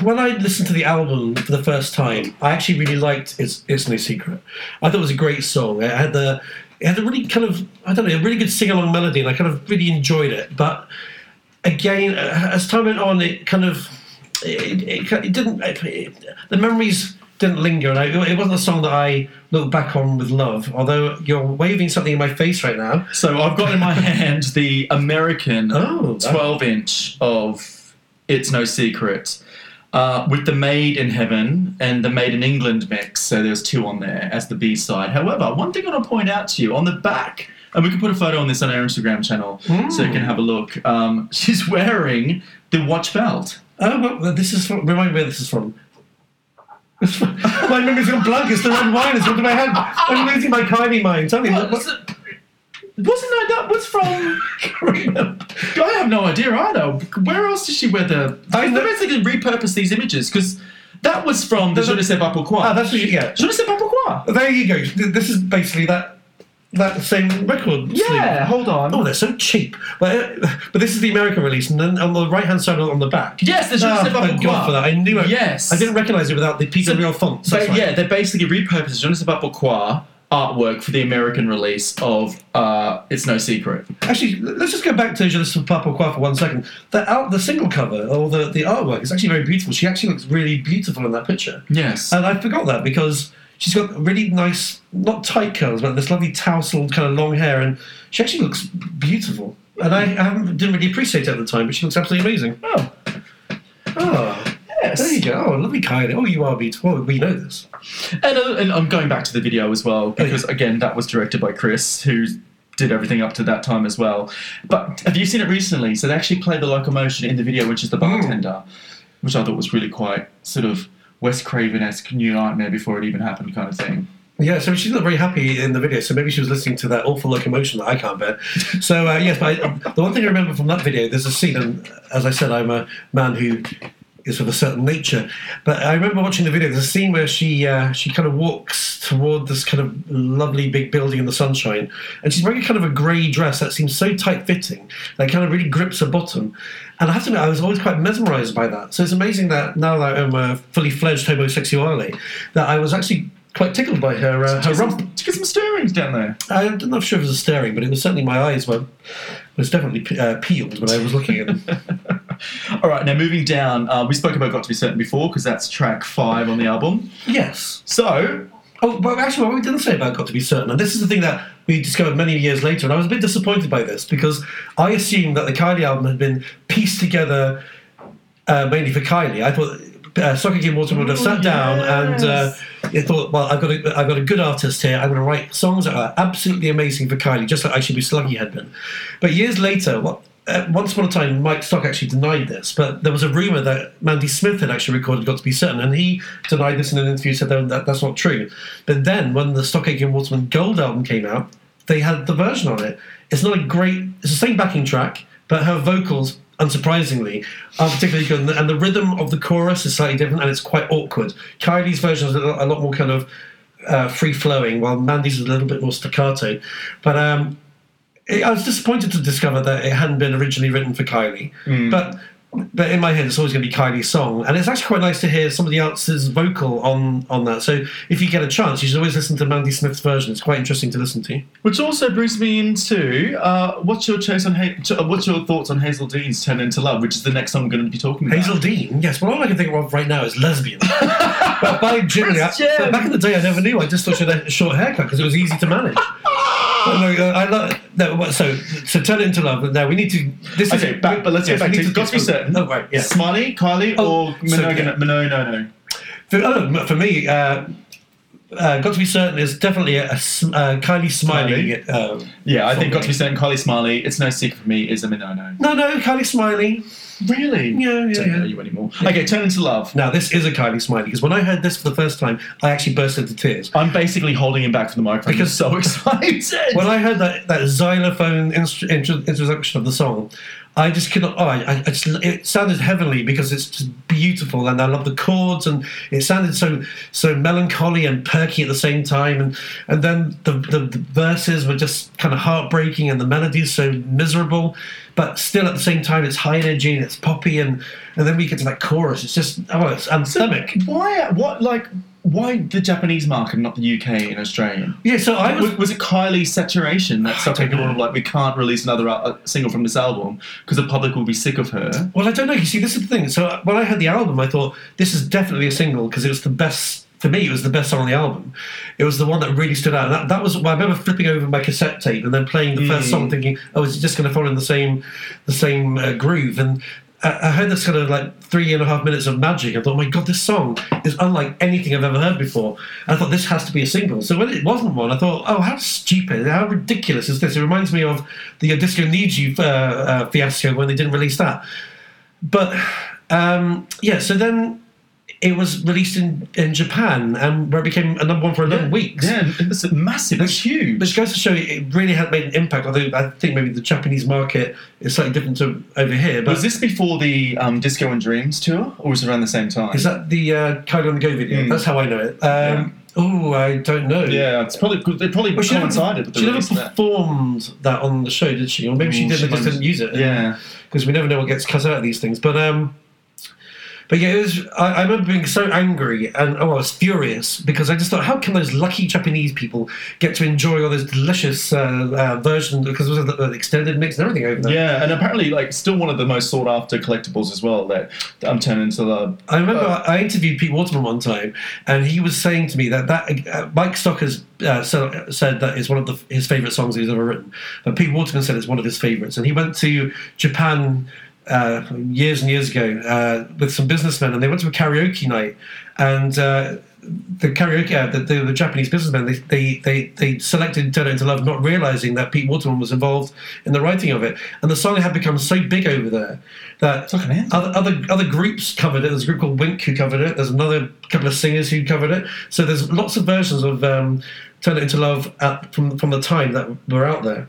When I listened to the album for the first time, I actually really liked It's, It's No Secret. I thought it was a great song. It had the, it had a really kind of, I don't know, a really good sing-along melody, and I kind of really enjoyed it. But again, as time went on, it kind of, it, it, it didn't, it, it, the memories didn't linger, and I, it wasn't a song that I look back on with love, although you're waving something in my face right now. So I've got in my hand the American twelve-inch oh, of It's No Secret. Uh, with the Made in Heaven and the Made in England mix, so there's two on there as the B-side. However, one thing I want to point out to you, on the back, and we can put a photo on this on our Instagram channel mm. so you can have a look, um, she's wearing the watch belt. Oh, well, this is from, remind me where this is from. My memory's gone blank, it's the red wine, it's gone to my head. I'm losing my Kylie mind. Tell me, what, what, what? Wasn't that, that was from Korea? I have no idea either. Where else did she wear the... I know they can repurpose these images, because that was from the Je ne sais pas pourquoi. Ah, that's what you get. Je ne sais pas pourquoi. There you go. This is basically that that same record. Yeah, sleeve. Hold on. Oh, they're so cheap. But, but this is the American release, and then on the right-hand side on the back. Yes, the Je ne sais pas pourquoi. Thank God for that. I knew it. Yes. I didn't recognise it without the piece of real fonts. They, right. Yeah, they basically repurposed Je ne sais pas pourquoi artwork for the American release of uh, It's No Secret. Actually, let's just go back to Je ne sais pas pourquoi for one second. The, out, the single cover, or the, the artwork, is actually very beautiful. She actually looks really beautiful in that picture. Yes. And I forgot that because she's got really nice, not tight curls, but this lovely tousled kind of long hair, and she actually looks beautiful. And I, I haven't, didn't really appreciate it at the time, but she looks absolutely amazing. Oh. Oh. Yes. There you go. Oh, lovely Kylie. Oh, you are beautiful. Well, we know this. And, uh, and I'm going back to the video as well, because, oh, yeah. again, that was directed by Chris, who did everything up to that time as well. But have you seen it recently? So they actually played the locomotion in the video, which is the bartender, mm. which I thought was really quite sort of Wes Craven-esque New Nightmare Before It Even Happened kind of thing. Yeah, so she's not very happy in the video, so maybe she was listening to that awful locomotion that I can't bear. So, uh, yes, but I, the one thing I remember from that video, there's a scene, and as I said, I'm a man who... is of a certain nature, but I remember watching the video. There's a scene where she uh, she kind of walks toward this kind of lovely big building in the sunshine, and she's wearing kind of a grey dress that seems so tight fitting that kind of really grips her bottom. And I have to admit, I was always quite mesmerised by that. So it's amazing that now that I'm a fully fledged homosexuale, that I was actually quite tickled by her uh, her rump. Did you get some stirrings down there? I'm not sure if it was a stirring, but it was certainly my eyes were was definitely uh, peeled when I was looking at them. All right, now moving down, uh, we spoke about Got To Be Certain before, because that's track five on the album. Yes. So... Oh, well, actually, what we didn't say about Got To Be Certain, and this is the thing that we discovered many years later, and I was a bit disappointed by this, because I assumed that the Kylie album had been pieced together uh, mainly for Kylie. I thought... Uh, Stock Aitken Waterman would have sat down yes. and uh, thought, well, I've got a, I've got a good artist here. I'm going to write songs that are absolutely amazing for Kylie, just like I Should Be Sluggy had been. But years later, well, uh, once upon a time, Mike Stock actually denied this, but there was a rumour that Mandy Smith had actually recorded Got To Be Certain, and he denied this in an interview, said that, that that's not true. But then, when the Stock Aitken Waterman Gold album came out, they had the version on it. It's not a great... It's the same backing track, but her vocals... unsurprisingly, are particularly good, and the rhythm of the chorus is slightly different, and it's quite awkward. Kylie's version is a lot more kind of uh, free-flowing, while Mandy's a little bit more staccato. But um, it, I was disappointed to discover that it hadn't been originally written for Kylie. Mm. But but in my head, it's always going to be Kylie's song. And it's actually quite nice to hear somebody else's vocal on, on that. So if you get a chance, you should always listen to Mandy Smith's version. It's quite interesting to listen to. Which also brings me into, uh, what's your choice on ha- what's your thoughts on Hazel Dean's Turn Into Love, which is the next song I'm going to be talking about. Hazel Dean? Yes. Well, all I can think of right now is lesbian. But by Jimmy, I, but back in the day, I never knew. I just thought she had a short haircut because it was easy to manage. No, I love no, so so turn it into love. Now we need to. This okay, is back, but let's yes, get back to. Got to be certain. Oh right, yeah. Smiley, Kylie, oh, or Minogue? So, yeah. Minogue, no, no. For, oh, for me, uh, uh, Got to Be Certain is definitely a, a uh, Kylie Smiley. Smiley. Uh, yeah, I think me. Got to Be Certain, Kylie Smiley. It's no secret for me. Is a Minogue. No, no, no, Kylie Smiley. Really? Yeah, yeah. Don't know yeah. you anymore. Yeah. Okay, Turn Into Love. Now, this is a Kylie Smiley, because when I heard this for the first time, I actually burst into tears. I'm basically holding him back from the microphone. Because I'm so excited. When I heard that, that xylophone instru- introduction of the song, I just could not. Oh, I, I just, it sounded heavenly because it's just beautiful, and I love the chords, and it sounded so so melancholy and perky at the same time. And and then the, the, the verses were just kind of heartbreaking, and the melodies so miserable, but still at the same time it's high energy and it's poppy, and, and then we get to that chorus. It's just oh, it's anthemic. So why? What like? Why the Japanese market, not the U K and Australian? Yeah, so I was... Was it Kylie's saturation that Stock Aitken Waterman, like, we can't release another uh, single from this album because the public will be sick of her? Well, I don't know. You see, this is the thing. So when I heard the album, I thought, this is definitely a single because it was the best... For me, it was the best song on the album. It was the one that really stood out. That, that was... I remember flipping over my cassette tape and then playing the mm. first song thinking, oh, is it just going to follow in the same, the same uh, groove? And... I heard this kind of like three and a half minutes of magic. I thought, oh my God, this song is unlike anything I've ever heard before. And I thought, this has to be a single. So when it wasn't one, I thought, oh, how stupid, how ridiculous is this? It reminds me of the Your Disco Needs You uh, uh, fiasco when they didn't release that. But, um, yeah, so then it was released in, in Japan, and where it became a number one for eleven yeah, weeks. Yeah, it's massive, it's huge. Which goes to show it really had made an impact, although I think maybe the Japanese market is slightly different to over here. But was this before the um, Disco and Dreams tour, or was it around the same time? Is that the uh, Kylie on the Go video? Mm. That's how I know it. Um, yeah. Oh, I don't know. Yeah, it's probably it probably well, coincided with the release. She never performed that. that on the show, did she? Or maybe mm, she did, but just didn't use it. Yeah. Because we never know what gets cut out of these things. But... Um, But yeah, it was, I, I remember being so angry and oh, I was furious because I just thought, how can those lucky Japanese people get to enjoy all those delicious uh, uh, versions, because it was an extended mix and everything over there. Yeah, and apparently, like, still one of the most sought after collectibles as well. That I'm turning into the. I remember uh, I interviewed Pete Waterman one time, and he was saying to me that that uh, Mike Stocker's. Uh, so, said that it's one of the, his favourite songs he's ever written. But Pete Waterman said it's one of his favourites, and he went to Japan. Uh, years and years ago uh, with some businessmen, and they went to a karaoke night, and uh, the karaoke uh, the, the, the Japanese businessmen they, they, they, they selected Turn It Into Love, not realising that Pete Waterman was involved in the writing of it, and the song had become so big over there that other, other other groups covered it. There's a group called Wink who covered it, there's another couple of singers who covered it, so there's lots of versions of um, Turn It Into Love at, from, from the time that were out there.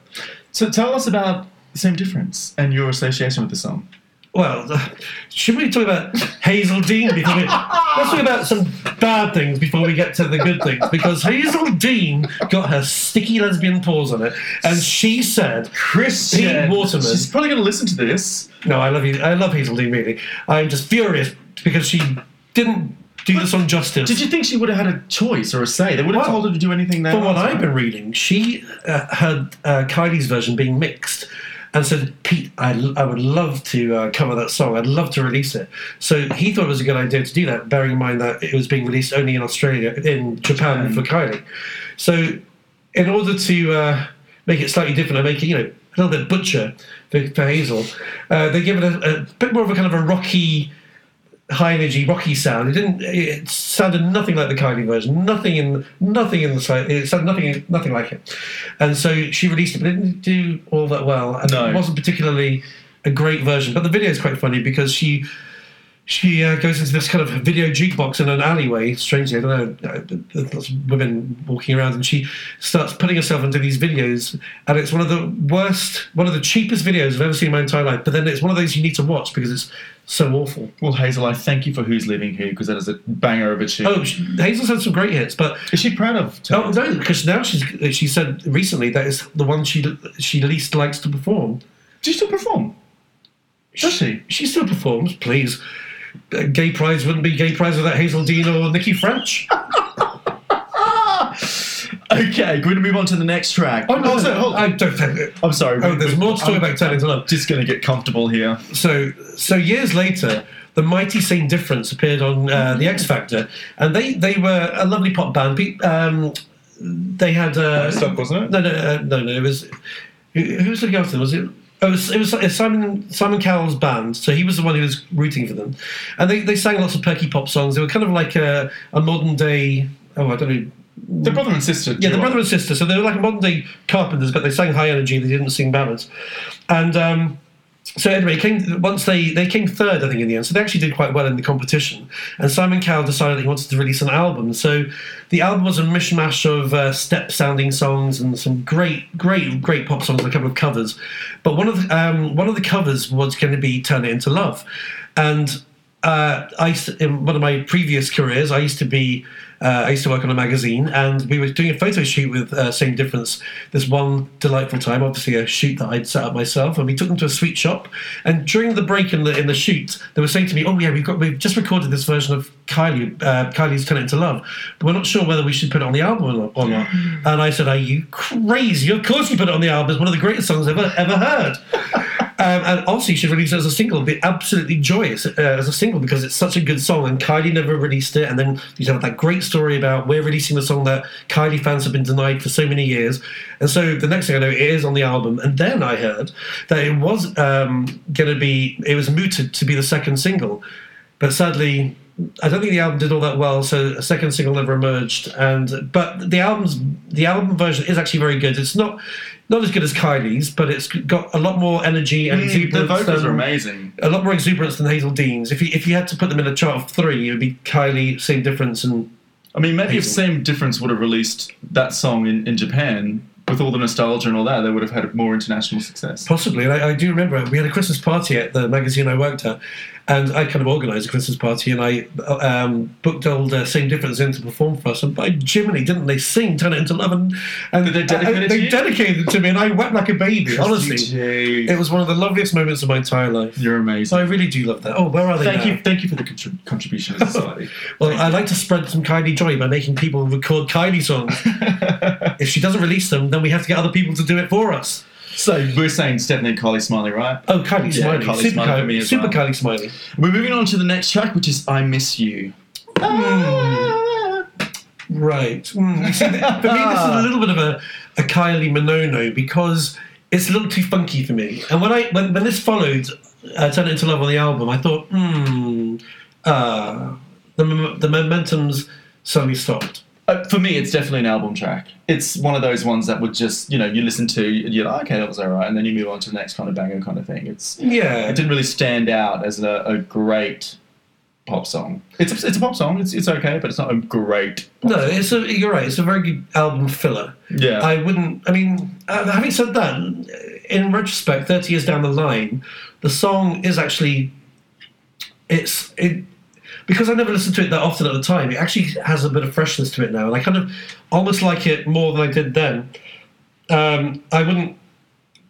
So tell us about Same Difference and your association with the song. Well, uh, should we talk about Hazel Dean before we... Let's talk about some bad things before we get to the good things, because Hazel Dean got her sticky lesbian paws on it, and she said, Chris Waterman... She's probably going to listen to this. No, I love you. I love Hazel Dean, really. I'm just furious because she didn't do but the song justice. Did you think she would have had a choice or a say? They would have well, told her to do anything there. From what I've been reading, she uh, had uh, Kylie's version being mixed, and said, Pete, I, I would love to uh, cover that song. I'd love to release it. So he thought it was a good idea to do that, bearing in mind that it was being released only in Australia, in Japan, Japan. for Kylie. So in order to uh, make it slightly different and make it, you know, a little bit butcher for, for Hazel, uh, they gave it a, a bit more of a kind of a rocky... high-energy, rocky sound. It didn't. It sounded nothing like the Kylie version. Nothing in, nothing in the. It sounded nothing, nothing like it. And so she released it, but it didn't do all that well. And no. It wasn't particularly a great version. But the video is quite funny because she, she uh, goes into this kind of video jukebox in an alleyway, strangely, I don't know, lots of women walking around, and she starts putting herself into these videos, and it's one of the worst, one of the cheapest videos I've ever seen in my entire life, but then it's one of those you need to watch because it's so awful. Well, Hazel, I thank you for Who's Living Here, because that is a banger of a tune. Oh, she, Hazel's had some great hits, but... Is she proud of? Oh, no, because now she's, she said recently that it's the one she she least likes to perform. Does she still perform? Does she? She still performs, please. Gay Prize wouldn't be Gay Prize without Hazel Dean or Nikki French. Okay, we're going to move on to the next track. Oh, no, also, hold on. I don't think it. I'm sorry. Oh, we, there's we, more to talk about Turning to Love. Just going to get comfortable here. So, so years later, the Mighty Saint Difference appeared on uh, The X Factor, and they, they were a lovely pop band. Um, they had... Uh, Stock, wasn't it? No, no, uh, no, no, it was... Who, who was looking after them? Was it... It was, it was Simon Simon Cowell's band, so he was the one who was rooting for them. And they, they sang lots of perky pop songs. They were kind of like a, a modern-day... Oh, I don't know... They're brother and sister. Yeah, they're brother and sister. So they were like a modern-day Carpenters, but they sang high energy. They didn't sing ballads. And um, so anyway, came, once they, they came third, I think, in the end. So they actually did quite well in the competition. And Simon Cowell decided he wanted to release an album. So the album was a mishmash of uh, step-sounding songs and some great, great, great pop songs and a couple of covers. But one of the, um, one of the covers was going to be Turn It Into Love. And uh, I, in one of my previous careers, I used to be... Uh, I used to work on a magazine, and we were doing a photo shoot with uh, Same Difference this one delightful time, obviously a shoot that I'd set up myself, and we took them to a sweet shop, and during the break in the in the shoot, they were saying to me, oh yeah, we've got we've just recorded this version of Kylie, uh, Kylie's Turn It Into Love, but we're not sure whether we should put it on the album or not. And I said, are you crazy? Of course you put it on the album. It's one of the greatest songs I've ever, ever heard. Um, and obviously, she released it as a single. It'd be absolutely joyous uh, as a single because it's such a good song. And Kylie never released it. And then you have that great story about we're releasing the song that Kylie fans have been denied for so many years. And so the next thing I know, it is on the album. And then I heard that it was um, going to be, it was mooted to be the second single. But sadly, I don't think the album did all that well. So a second single never emerged. And but the album's the album version is actually very good. It's not. Not as good as Kylie's, but it's got a lot more energy and mm, exuberance. The vocals than, are amazing. A lot more exuberance than Hazel Dean's. If you if you had to put them in a chart of three, it would be Kylie, Same Difference, and I mean, maybe Hazel. If Same Difference would have released that song in, in Japan with all the nostalgia and all that, they would have had more international success. Possibly. And I, I do remember we had a Christmas party at the magazine I worked at, and I kind of organised a Christmas party, and I um, booked old uh, Same Difference in to perform for us. And by Jiminy, didn't they sing Turn It Into Love? And, and they, dedicated I, I, they dedicated it to me, and I wept like a baby, honestly. G G. It was one of the loveliest moments of my entire life. You're amazing. I really do love that. Oh, where are they thank now? You, thank you for the contrib- contribution to society. Well, thank I'd you. Like to spread some Kylie joy by making people record Kylie songs. If she doesn't release them, then we have to get other people to do it for us. So we're saying Stephanie and Kylie Smiley, right? Oh, Kylie yeah, Smiley. Kylie Super, Smiley, Kylie, for me as Super well. Kylie Smiley. We're moving on to the next track, which is I Miss You. Mm. Ah. Right. Mm. See, for me, this is a little bit of a, a Kylie Minogue because it's a little too funky for me. And when I when, when this followed uh, Turn It Into Love on the album, I thought, hmm, uh, the, the momentum's suddenly stopped. Uh, for me, it's definitely an album track. It's one of those ones that would just, you know, you listen to and you're like, okay, that was all right, and then you move on to the next kind of banger kind of thing. It's yeah. It didn't really stand out as a, a great pop song. It's a, it's a pop song. It's it's okay, but it's not a great pop No, song. It's a, you're right. It's a very good album filler. Yeah. I wouldn't... I mean, having said that, in retrospect, thirty years down the line, the song is actually... It's... it. Because I never listened to it that often at the time, it actually has a bit of freshness to it now, and I kind of almost like it more than I did then. Um, I wouldn't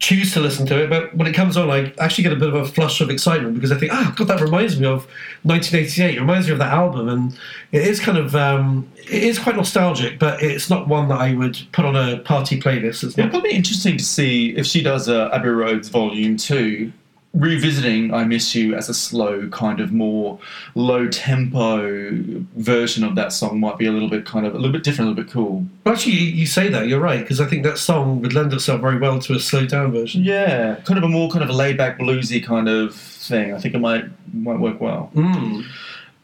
choose to listen to it, but when it comes on, I actually get a bit of a flush of excitement because I think, oh, God, that reminds me of nineteen eighty-eight. It reminds me of that album, and it is kind of, um, it is quite nostalgic, but it's not one that I would put on a party playlist. It's not. It'll be interesting to see if she does uh, Abbey Roads Volume two. Revisiting I Miss You as a slow, kind of more low-tempo version of that song might be a little bit kind of, a little bit different, a little bit cool. Well, actually, you say that, you're right, because I think that song would lend itself very well to a slowed-down version. Yeah, kind of a more kind of a laid-back, bluesy kind of thing. I think it might might work well. Mm.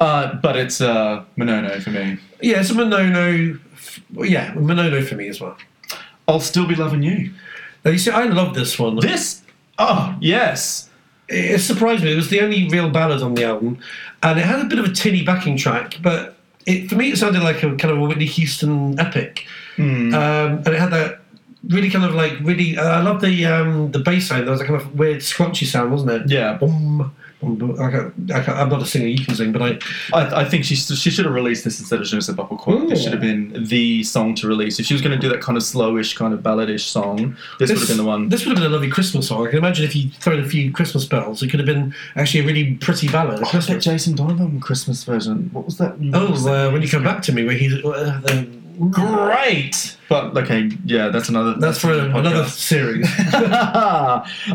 Uh, but it's a Minogue for me. Yeah, it's a Minogue, yeah, Minogue for me as well. I'll Still Be Loving You. Now, you see, I love this one. This? Oh, yes. it surprised me. It was the only real ballad on the album, and it had a bit of a tinny backing track, but it, for me it sounded like a kind of a Whitney Houston epic. Mm. Um, and it had that really kind of like really. Uh, I love the um, the bass line. There was a kind of weird scrunchy sound, wasn't it? Yeah. Boom. I can't, I can't, I'm not a singer. You can sing, but I, I, I think she she should have released this instead of Joseph Said Buckle Court. This should have been the song to release. If she was going to do that kind of slowish, kind of balladish song, this, this would have been the one. This would have been a lovely Christmas song. I can imagine if you throw in a few Christmas bells, it could have been actually a really pretty ballad. Oh, I bet Jason Donovan Christmas version. What was that? What oh, was that? Uh, When You Come Back to Me, where he. Uh, the, Great, but okay, yeah, that's another. That's, that's for another, another series.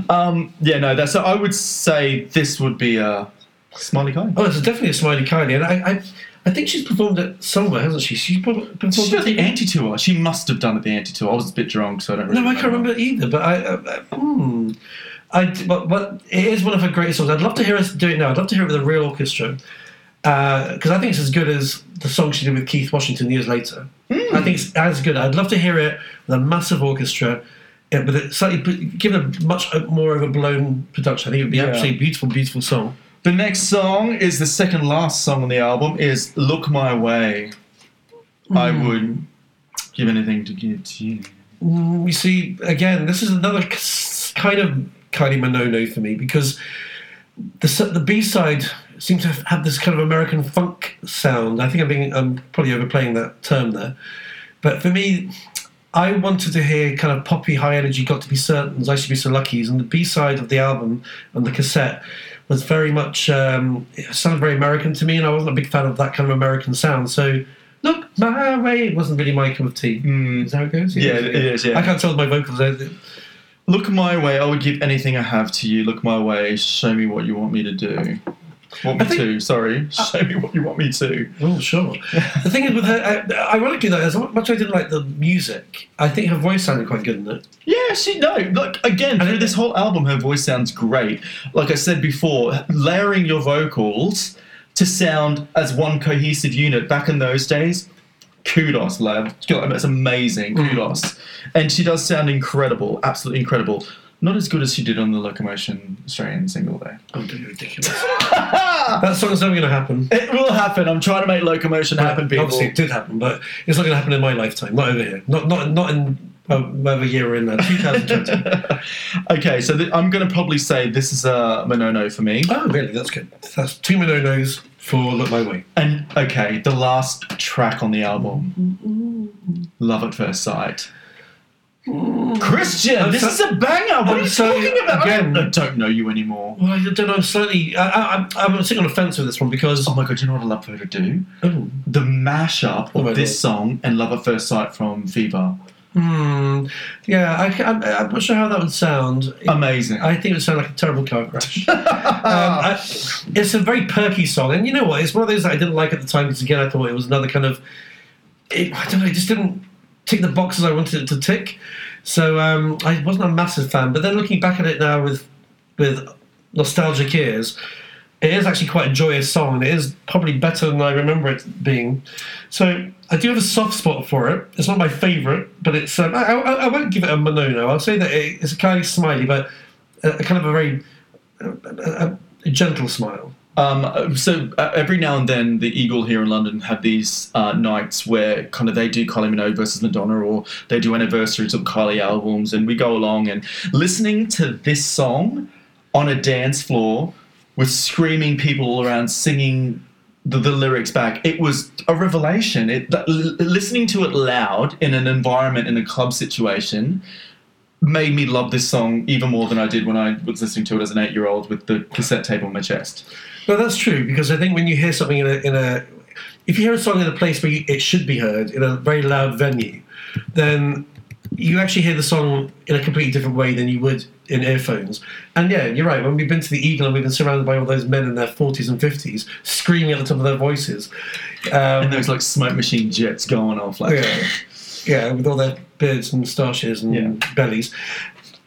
um, yeah, no, that's. I would say this would be a Smiley Kylie. Oh, it's definitely a Smiley Kylie, and I, I, I think she's performed it somewhere, hasn't she? She's performed she's at the Anti Tour. She must have done it at the Anti Tour. I was a bit drunk, so I don't. Really no, I can't remember it either. But I, uh, I, mm, I but, but it is one of her greatest songs. I'd love to hear us do it now. I'd love to hear it with a real orchestra. Because uh, I think it's as good as the song she did with Keith Washington years later. Mm. I think it's as good. I'd love to hear it with a massive orchestra, yeah, but it's slightly given a much more overblown production. I think it would be yeah. absolutely a beautiful, beautiful song. The next song is the second last song on the album. Is "Look My Way." Mm. I would give anything to get you. You see, again, this is another kind of Kylie Minogue for me because the the B side. Seems to have this kind of American funk sound. I think I'm being, I'm probably overplaying that term there. But for me, I wanted to hear kind of poppy, high energy, Got to Be Certains, I Should Be So Lucky's, and the B-side of the album and the cassette was very much, um, it sounded very American to me, and I wasn't a big fan of that kind of American sound. So, Look My Way, it wasn't really my cup of tea. Mm. Is that how it goes? Yeah, yeah, it is, yeah. I can't tell my vocals. Look My Way, I would give anything I have to you. Look my way, show me what you want me to do. Want me think, to, sorry. Show uh, me what you want me to. Oh, sure. The thing is with her, uh, ironically though, as much as I didn't like the music, I think her voice sounded quite good in it. Yeah, she, no, look, again, and through it, this whole album, her voice sounds great. Like I said before, layering your vocals to sound as one cohesive unit back in those days, kudos, lad. That's amazing, kudos. Mm. And she does sound incredible, absolutely incredible. Not as good as she did on the Locomotion Australian single, though. Oh, dude, ridiculous. That song's never going to happen. It will happen. I'm trying to make Locomotion well, happen, people. Obviously, it did happen, but it's not going to happen in my lifetime. Not over here. Not not not in uh, whatever year we're in now. twenty twenty. Okay, so th- I'm going to probably say this is a Minono for me. Oh, really? That's good. That's two Minonos for Look My Way. And, okay, the last track on the album. Mm-hmm. Love at First Sight. Christian, I'm this so, is a banger. What I'm are you so, talking about? Again, I don't know you anymore. Well, I don't know. I'm slightly. I, I, I'm sitting on a fence with this one because. Oh my god! Do you know what I love for her to do? Oh. The mashup of oh this god. song and "Love at First Sight" from Fever. Hmm. Yeah, I, I, I'm not sure how that would sound. Amazing. I think it would sound like a terrible car crash. um, I, it's a very perky song, and you know what? It's one of those that I didn't like at the time because again, I thought it was another kind of. It, I don't know. It just didn't. Tick the boxes I wanted it to tick, so um, I wasn't a massive fan. But then looking back at it now with with nostalgic ears, it is actually quite a joyous song. It is probably better than I remember it being. So I do have a soft spot for it. It's not my favourite, but it's um, I, I, I won't give it a Minono. I'll say that it, it's a kind of smiley, but a, a kind of a very a, a gentle smile. Um, so uh, every now and then the Eagle here in London have these uh, nights where kind of they do Kylie Minogue versus Madonna, or they do anniversaries of Kylie albums, and we go along and listening to this song on a dance floor with screaming people all around singing the, the lyrics back. It was a revelation. It, that, l- listening to it loud in an environment, in a club situation, made me love this song even more than I did when I was listening to it as an eight-year-old with the cassette tape on my chest. No, that's true, because I think when you hear something in a... in a, if you hear a song in a place where you, it should be heard, in a very loud venue, then you actually hear the song in a completely different way than you would in earphones. And yeah, you're right, when we've been to the Eagle and we've been surrounded by all those men in their forties and fifties screaming at the top of their voices. Um, and those, like, smoke machine jets going off. like Yeah, yeah with all their beards and moustaches and yeah. bellies.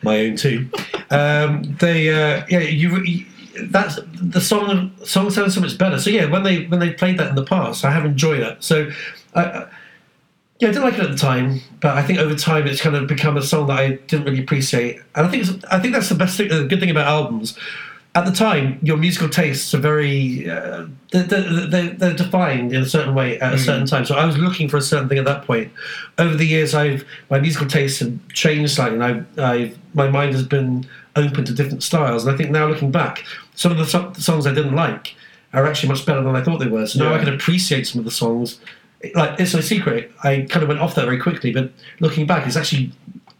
My own, too. Um, they... Uh, yeah, you... you That's the song. Song sounds so much better. So yeah, when they when they played that in the past, I have enjoyed it. So, uh, yeah, I didn't like it at the time, but I think over time it's kind of become a song that I didn't really appreciate. And I think it's, I think that's the best thing, the good thing about albums. at the time, your musical tastes are very, uh, they're, they're, they're defined in a certain way at a mm. certain time. So I was looking for a certain thing at that point. Over the years, I've my musical tastes have changed slightly, and I've, I've, my mind has been open to different styles. And I think now, looking back, some of the, so- the songs I didn't like are actually much better than I thought they were. So now yeah. I can appreciate some of the songs. Like, It's No Secret, I kind of went off that very quickly, but looking back, it's actually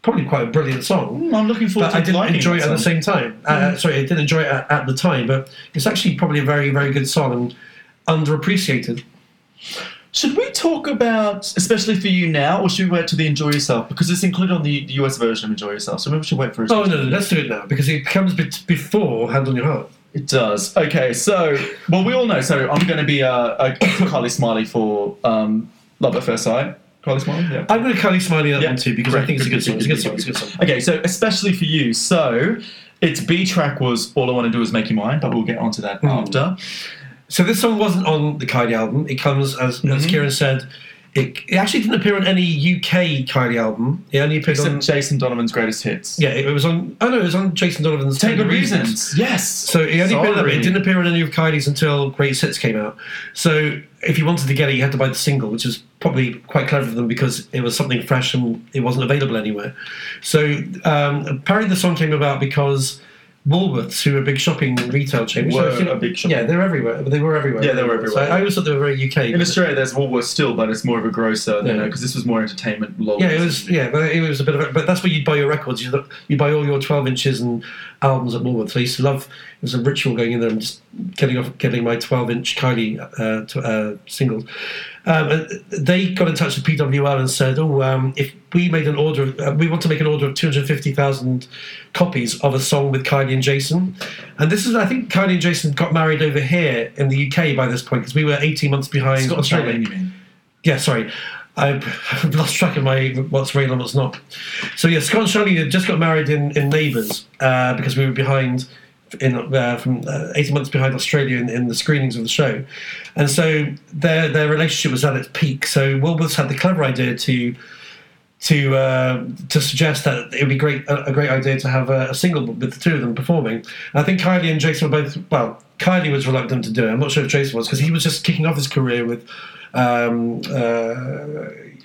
probably quite a brilliant song. Mm, I'm looking forward but to I didn't enjoy it at the same time. Mm. Uh, sorry, I didn't enjoy it at, at the time, but it's actually probably a very, very good song and underappreciated. Should we talk about, especially for you now, or should we wait till the Enjoy Yourself? Because it's included on the U S version of Enjoy Yourself, so maybe we should wait for it. Oh, no, no, let's do it now, because it comes before Hand on Your Heart. It does. Okay, so, well, we all know, so I'm going to be uh, a Kylie Smiley for um, Love at First Sight. Kylie Smiley, yeah. I'm going to Kylie Smiley that yeah. one too, because right. I think it's a good song. It's a good song. It's a good song. Okay, so especially for you. So, its B-track was All I Want to Do Is Make You Mine, but we'll get onto that mm. after. So this song wasn't on the Kylie album. It comes, as, mm-hmm. as Kieran said, it, it actually didn't appear on any U K Kylie album. It only appeared Except on... Jason Donovan's Greatest Hits. Yeah, it, it was on... Oh, no, it was on Jason Donovan's... Ten Good Reasons. Reasons. Yes. So it only appeared on, it didn't appear on any of Kylie's until Greatest Hits came out. So if you wanted to get it, you had to buy the single, which was probably quite clever of them because it was something fresh and it wasn't available anywhere. So um, apparently the song came about because... Woolworths, who are a big shopping retail chain. Were so, you know, a big shopping. Yeah, they're everywhere. They were everywhere. Yeah, they were everywhere. So I always thought they were very U K. In Australia, there's Woolworths still, but it's more of a grocer, because yeah. you know, this was more entertainment. Lol, yeah, it was. Yeah, but it was a bit of. A, but that's where you'd buy your records. You'd, you'd buy all your twelve inches and albums at Woolworths. I used to love. It was a ritual going in there and just getting off, getting my twelve inch Kylie uh, t- uh, singles. Um, and they got in touch with P W L and said, "Oh, um, if we made an order, of, uh, we want to make an order of two hundred fifty thousand copies of a song with Kylie and Jason." And this is, I think, Kylie and Jason got married over here in the U K by this point because we were eighteen months behind. Scott Australia. Yeah, sorry, I've, I've lost track of my what's real and what's not. So yeah, Scott and Charlene had just got married in in Neighbours uh, because we were behind. In uh, from uh, eighteen months behind Australia in, in the screenings of the show, and so their their relationship was at its peak. So Woolworths had the clever idea to to uh, to suggest that it would be great a, a great idea to have a, a single with the two of them performing. And I think Kylie and Jason were both well. Kylie was reluctant to do it. I'm not sure if Jason was because he was just kicking off his career with. Um, uh,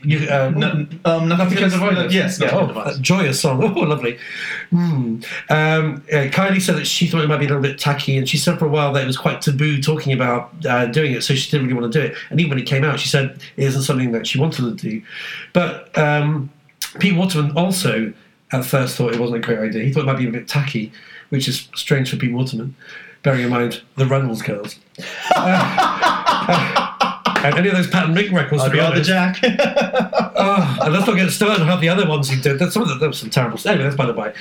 You, uh, no, um, nothing Can Divide Us. Yes, yeah, oh, that joyous song. Oh, lovely. Mm. Um, yeah, Kylie said that she thought it might be a little bit tacky, and she said for a while that it was quite taboo talking about uh, doing it, so she didn't really want to do it. And even when it came out, she said it isn't something that she wanted to do. But um, Pete Waterman also at first thought it wasn't a great idea. He thought it might be a bit tacky, which is strange for Pete Waterman, bearing in mind the Runnels girls. uh, And any of those Pat and Mick records, I'd to be rather Jack. oh, and let's not get started on how the other ones he did. That's some of the, that was some terrible stuff. Anyway, that's by the by.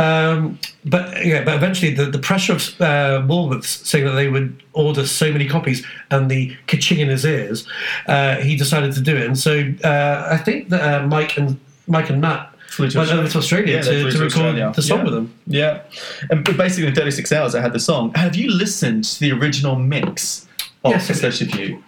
Um, but yeah, but eventually the, the pressure of uh, Woolworths saying that they would order so many copies and the ka-ching in his ears, uh, he decided to do it. And so uh, I think that uh, Mike and Mike and Matt flew to went Australia. over to Australia yeah, to, to, to record Australia. the song yeah. with them. Yeah, and basically in thirty-six hours I had the song. Have you listened to the original mix of yes, Especially For You?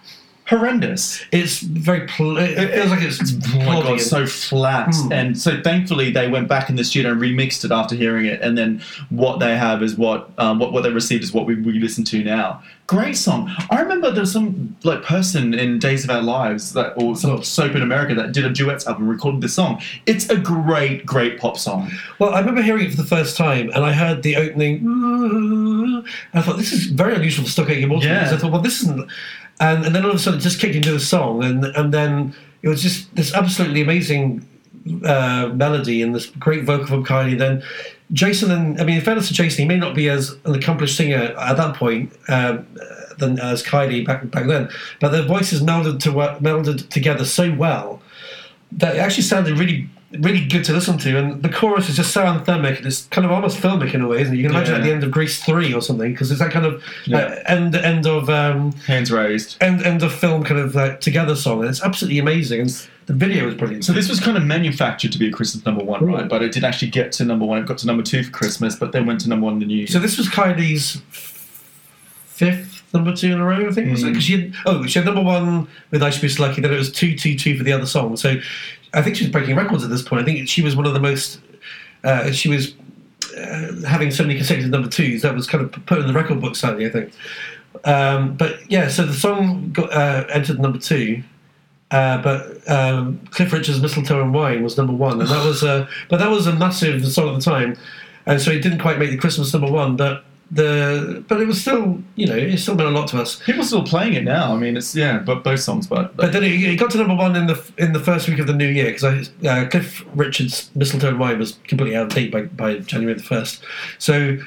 Horrendous. It's very... Pl- it, it feels like it's... it's oh my God, so flat. Mm. And so thankfully they went back in the studio and remixed it after hearing it, and then what they have is what um, what, what they received is what we, we listen to now. Great song. I remember there was some like person in Days of Our Lives that, or some oh. soap in America that did a duets album and recorded this song. It's a great, great pop song. Well, I remember hearing it for the first time and I heard the opening... And I thought, this is very unusual for Stock Aitken Waterman. Yeah. I thought, well, this isn't... And, and then all of a sudden it just kicked into the song, and, and then it was just this absolutely amazing uh, melody and this great vocal from Kylie. Then Jason, and I mean, in fairness to Jason, he may not be as an accomplished singer at that point um, than as Kylie back back then, but their voices melded to melded together so well that it actually sounded really. really good to listen to, and the chorus is just so anthemic, and it's kind of almost filmic in a way, isn't it? You can imagine yeah. at the end of Grease three or something, because it's that kind of yeah. uh, end end of um, hands raised end end of film kind of like together song, and it's absolutely amazing. And the video was brilliant. So this was kind of manufactured to be a Christmas number one, right? right? But it did actually get to number one. It got to number two for Christmas, but then went to number one in the New Year. So this was Kylie's fifth. Number two in a row, I think. Mm. Was it? 'Cause she had, oh, she had number one with I Should Be So Lucky, then it was two, two, two for the other song. So I think she was breaking records at this point. I think she was one of the most... Uh, she was uh, having so many consecutive number twos, that was kind of put in the record book slightly, I think. Um, but yeah, so the song got, uh, entered number two, uh, but um, Cliff Richard's "Mistletoe and Wine" was number one, and that was a, but that was a massive song at the time, and so it didn't quite make the Christmas number one, but the but it was still, you know, it's still meant a lot to us. People are still playing it now. I mean, it's yeah, but both songs, but but, but then it, it got to number one in the in the first week of the new year because uh, Cliff Richard's "Mistletoe and Wine" was completely out of date by by January the first, so.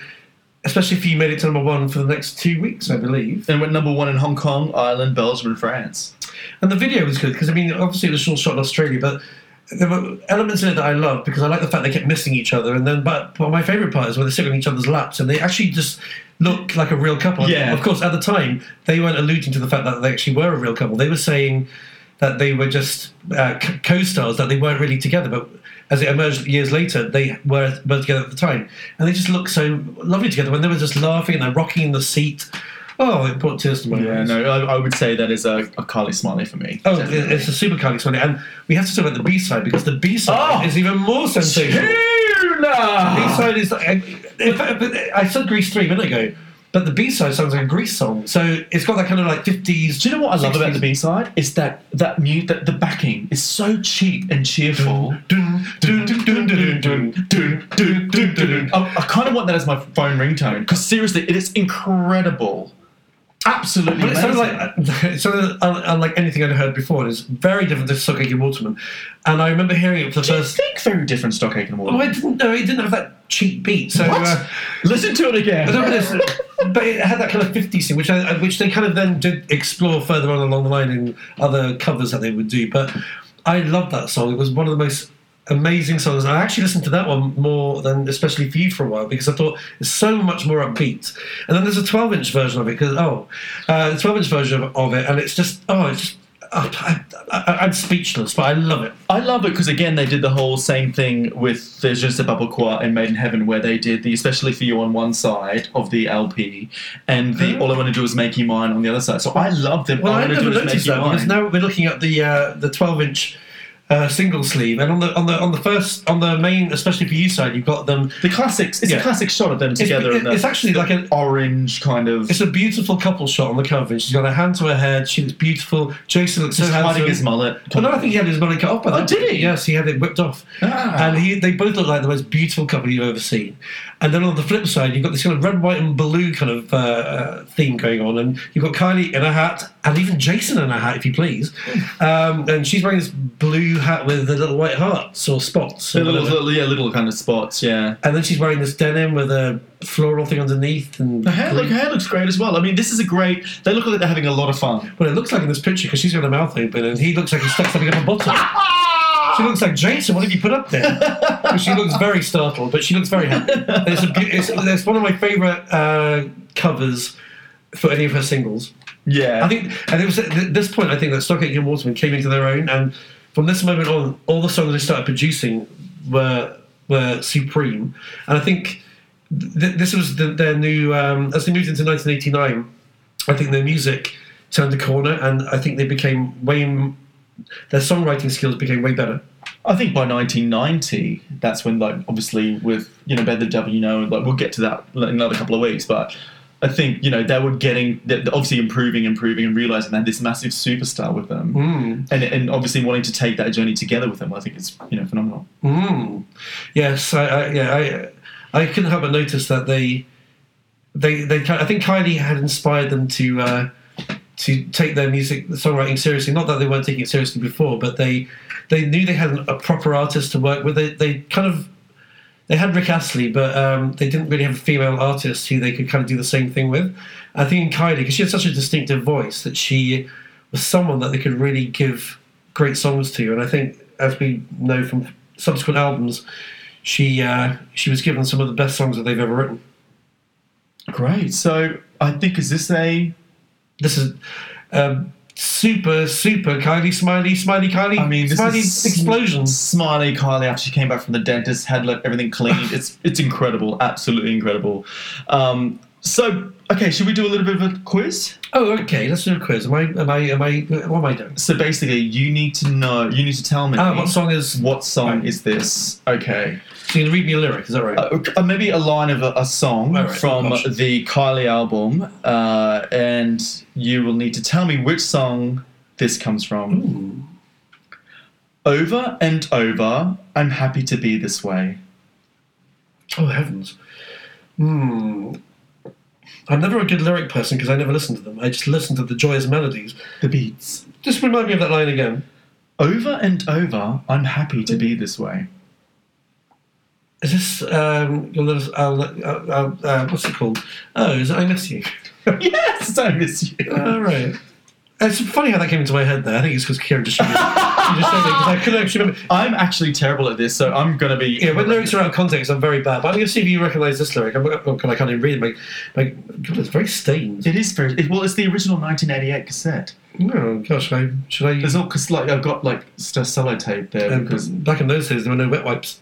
Especially if you made it to number one for the next two weeks, I believe. And went number one in Hong Kong, Ireland, Belgium, and France. And the video was good because, I mean, obviously it was all shot in Australia, but there were elements in it that I loved because I like the fact they kept missing each other. And then, but well, my favourite part is when they sit on each other's laps and they actually just look like a real couple. Yeah. Of course, at the time, they weren't alluding to the fact that they actually were a real couple. They were saying that they were just uh, co-stars, that they weren't really together, but as it emerged years later, they were together at the time. And they just looked so lovely together when they were just laughing and they're rocking in the seat. Oh, it brought tears to my eyes. Yeah, no, I, I would say that is a, a Kylie Smiley for me. Oh, definitely. It's a super Kylie Smiley. And we have to talk about the B-side because the B-side oh, is even more sensational. Tuna! The B-side is... In fact, I said Grease three minutes ago, but the B-side sounds like a Grease song. So it's got that kind of like fifties... Do you know what I love sixties about the B-side? It's that that mute, that the backing is so cheap and cheerful. I kind of want that as my phone ringtone because seriously, it is incredible. Absolutely but amazing. It sounded like, it sounded unlike anything I'd heard before. It's very different to Stock Aitken Waterman. And I remember hearing it for the Do first... Do you think very different Stock Aitken Waterman? Oh, I didn't know. It didn't have that cheap beat. So, what? Uh, Listen to it again. I don't know, but it had that kind of fifties thing, which, I, which they kind of then did explore further on along the line in other covers that they would do. But I loved that song. It was one of the most... amazing songs. I actually listened to that one more than especially for you for a while because I thought it's so much more upbeat. And then there's a twelve-inch version of it because oh, uh, the twelve-inch version of, of it, and it's just oh, it's just oh, I, I, I'm speechless, but I love it. I love it because again they did the whole same thing with the Je ne sais pas pourquoi and Made in Heaven, where they did the Especially for You on one side of the L P and the mm. All I Want to Do Is Make You Mine on the other side. So I love them. Well, all I, I never do noticed is make that because now we're looking at the uh, the twelve-inch. Uh, single sleeve, and on the on the on the first on the main, Especially for You side, you've got them. The classics. It's yeah. a classic shot of them together. It's, it, it's, it's actually like an orange kind of. It's a beautiful couple shot on the cover. She's got her hand to her head. She looks beautiful. Jason looks so handsome. He's hiding his mullet. But no, I think he had his mullet cut off by that. Oh, did he? Yes, he had it whipped off. Ah. And he, they both look like the most beautiful couple you've ever seen. And then on the flip side, you've got this kind of red, white, and blue kind of uh, theme going on, and you've got Kylie in a hat, and even Jason in a hat, if you please. Um, and she's wearing this blue hat with the little white hearts or spots. Or little, little, yeah, little kind of spots, yeah. And then she's wearing this denim with a floral thing underneath. And her hair, look, her hair looks great as well. I mean, this is a great... They look like they're having a lot of fun. Well, it looks like in this picture, because she's got her mouth open, and he looks like he's stuck something up a bottle. She looks like, Jason, what have you put up there? Because she looks very startled, but she looks very happy. It's, a, it's, it's one of my favourite uh, covers for any of her singles. Yeah. I think, and it was at this point, I think, that Stock Aitken Waterman came into their own, and from this moment on, all the songs they started producing were were supreme. And I think th- this was the, their new... Um, as they moved into nineteen eighty-nine, I think their music turned a corner, and I think they became way... M- their songwriting skills became way better. I think by nineteen ninety, that's when, like, obviously with, you know, Better the Devil You Know, like, we'll get to that in another couple of weeks, but... I think, you know, they were getting, obviously improving, improving, and realising they had this massive superstar with them. Mm. And and obviously wanting to take that journey together with them. I think it's, you know, phenomenal. Mm. Yes, I, I, yeah, I I couldn't help but notice that they, they, they. I think Kylie had inspired them to uh, to take their music, songwriting seriously. Not that they weren't taking it seriously before, but they, they knew they had a proper artist to work with. They, they kind of... They had Rick Astley, but um, they didn't really have a female artist who they could kind of do the same thing with. I think in Kylie, because she had such a distinctive voice, that she was someone that they could really give great songs to. And I think, as we know from subsequent albums, she uh, she was given some of the best songs that they've ever written. Great. So I think, is this a... This is... Um, Super, super Kylie Smiley, Smiley Kylie. I mean, this Smiley is explosion. Smiley Kylie after she came back from the dentist, had like everything cleaned. It's it's incredible, absolutely incredible. Um, So, okay, should we do a little bit of a quiz? Oh, okay, let's do a quiz. Am I, am I, am I, what am I doing? So basically, you need to know, you need to tell me. Ah, what song is... What song right. is this? Okay. So you're going to read me a lyric, is that right? Uh, maybe a line of a, a song oh, right. from Gosh. the Kylie album, uh, and you will need to tell me which song this comes from. Ooh. Over and over, I'm happy to be this way. Oh, heavens. Hmm... I'm never a good lyric person because I never listen to them. I just listen to the joyous melodies. The beats. Just remind me of that line again. Over and over, I'm happy to be this way. Is this, um, your little, uh, uh, uh, what's it called? Oh, is it I Miss You? Yes, I Miss You. All right. It's funny how that came into my head there. I think it's because Kieran just... Remembered. You just said it, 'cause I couldn't actually remember. I'm actually terrible at this, so I'm going to be... Yeah, when lyrics are out of context, I'm very bad. But I'm going to see if you recognise this lyric. I'm, I can't even read it. My, my, God, it's very stained. It is very... It, well, it's the original nineteen eighty-eight cassette. Oh, gosh. I, should I... There's not... Because, like, I've got, like, sellotape there. Um, because back in those days, there were no wet wipes.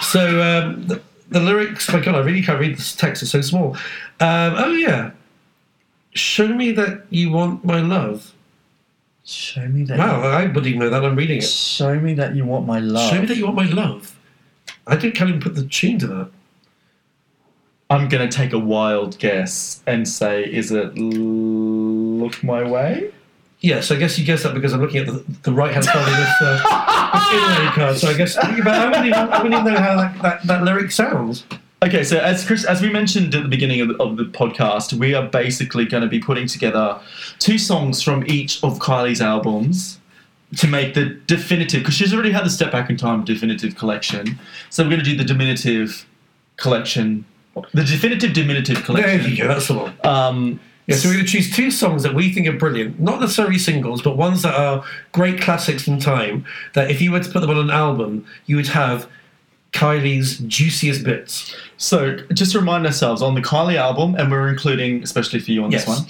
so, um, the, the lyrics... My God, I really can't read this text. It's so small. Um, oh, yeah. Show me that you want my love. Show me that. Wow, I wouldn't even know that. I'm reading it. Show me that you want my love. Show me that you want my love. I didn't can't even put the tune to that. I'm going to take a wild guess and say, is it Look My Way? Yes, I guess you guessed that because I'm looking at the, the right-hand side of this uh, card. So I guess, think about I wouldn't even know how that, that, that lyric sounds. Okay, so as Chris, as we mentioned at the beginning of the, of the podcast, we are basically going to be putting together two songs from each of Kylie's albums to make the definitive, because she's already had the Step Back in Time definitive collection. So we're going to do the diminutive collection, the definitive diminutive collection. There you go, that's the one. Um, yeah, so we're going to choose two songs that we think are brilliant, not necessarily singles, but ones that are great classics in time, that if you were to put them on an album, you would have... Kylie's juiciest bits. So, just to remind ourselves, on the Kylie album, and we're including, especially for you on yes. this one,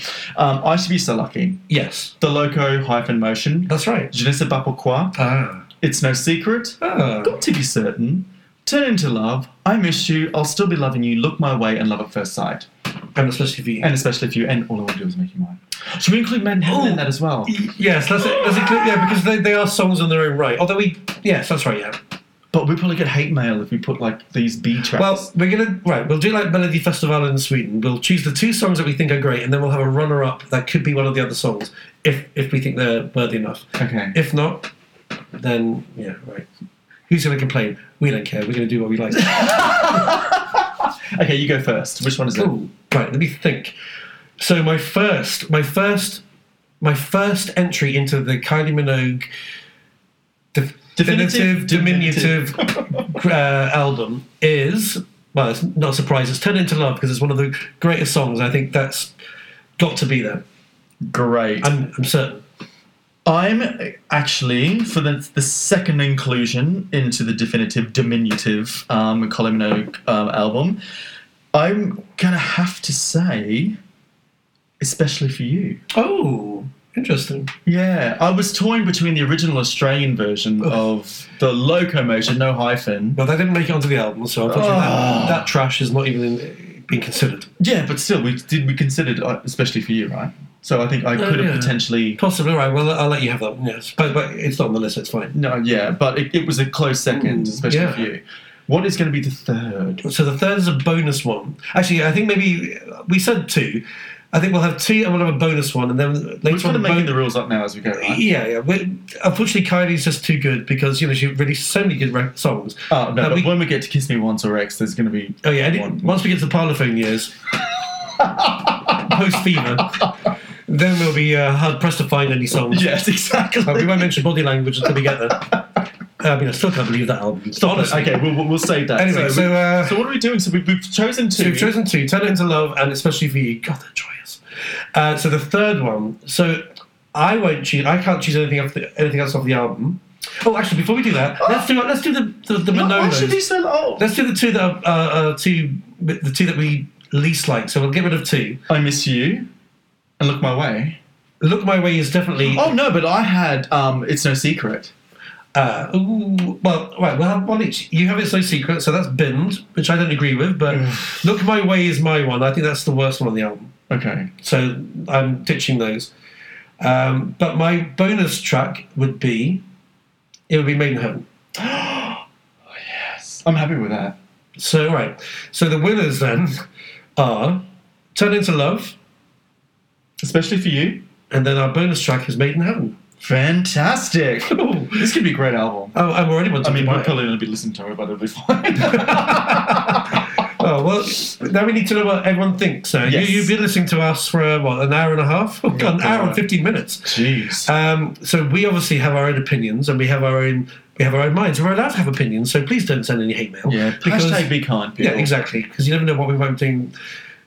um, I Should Be So Lucky. Yes. The Loco Hyphen Motion. That's right. Je ne sais pas pourquoi. Ah. It's No Secret. Ah. Got to Be Certain. Turn Into Love. I Miss You. I'll Still Be Loving You. Look My Way. And Love at First Sight. And especially for you. And especially for you. And All I Want to Do Is Make You Mine. Should we include Manhattan in that as well? Y- yes, that's it. That's include, yeah, because they, they are songs on their own right. Although we, yes, that's right, yeah. But we probably get hate mail if we put, like, these B tracks. Well, we're going to... Right, we'll do, like, Melody Festival in Sweden. We'll choose the two songs that we think are great, and then we'll have a runner-up that could be one of the other songs, if if we think they're worthy enough. Okay. If not, then, yeah, right. Who's going to complain? We don't care. We're going to do what we like. Okay, you go first. Which one is cool. it? Right, let me think. So my first... My first... My first entry into the Kylie Minogue... The, Definitive, diminutive, diminutive uh, album is, well, it's not a surprise, it's Turn Into Love, because it's one of the greatest songs. I think that's got to be there. Great. I'm, I'm certain. I'm actually, for the, the second inclusion into the definitive, diminutive um, Kylie Minogue um, album, I'm going to have to say, Especially For You. Oh, interesting. Yeah, I was toying between the original Australian version Ugh. of the Locomotion, no hyphen. Well, they didn't make it onto the album, so unfortunately oh. that, that trash is not even being considered. Yeah, but still, we did we considered uh, Especially For You, right? So I think I could uh, have yeah. potentially... Possibly, right, well, I'll let you have that one, yes. But, but it's not on the list, it's fine. No, yeah, but it, it was a close second, mm, Especially yeah. For You. What is going to be the third? So the third is a bonus one. Actually, I think maybe... We said two... I think we'll have two and we'll have a bonus one, and then later on. We're making the rules up now as we go, right? Yeah, yeah. We're, unfortunately, Kylie's just too good because, you know, she released so many good rec- songs. Oh, no, but we, when we get to Kiss Me Once or X, there's going to be. Oh, yeah. One, once we get to the Parlophone years, post Fever, then we'll be uh, hard pressed to find any songs. Yes, exactly. Uh, we won't mention Body Language until we get there. I mean, I still can't believe that album. Honestly. Okay, we'll, we'll save that. Anyway, so, so, uh, so what are we doing? So we, we've chosen two. So we've chosen two, Turn It Into Love, and Especially For You. God, they're joyous. Uh, so the third one. So I won't choose, I can't choose anything off the, anything else off the album. Oh, actually, before we do that, let's do let's do the the, the no, Minogues. I should do so long. Let's do the two that are, uh, uh, two the two that we least like. So we'll get rid of two. I Miss You, and Look My Way. Look My Way is definitely. Oh no, but I had um, It's No Secret. Uh, ooh, well, right, we'll have one each. You have It's No Secret, so that's binned, which I don't agree with, but yeah. Look My Way is my one. I think that's the worst one on the album. Okay. So I'm ditching those. Um, but my bonus track would be, it would be Made in Heaven. Oh, yes. I'm happy with that. So, right. So the winners then are Turn Into Love. Especially for you. And then our bonus track is Made in Heaven. Fantastic. Cool. This could be a great album. Oh, I'm already wanting to I mean, we'll probably only be listening to it, but it'll be fine. Oh, well, now we need to know what everyone thinks. So yes. you, you've been listening to us for, uh, what, an hour and a half? Oh, God, an hour and fifteen minutes. Jeez. Um, so we obviously have our own opinions, and we have our own... We have our own minds. We're allowed to have opinions, so please don't send any hate mail. Yeah, because, hashtag be kind, people. Yeah, exactly, because you never know what we might be doing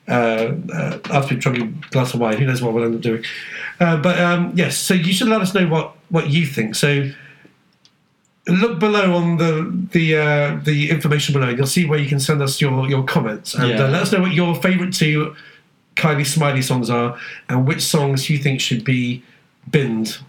uh, uh, after we've drunk a glass of wine. Who knows what we'll end up doing. Uh, but, um, yes, so you should let us know what, what you think. So look below on the the uh, the information below. You'll see where you can send us your, your comments. And yeah. uh, let us know what your favourite two Kylie Smiley songs are and which songs you think should be binned.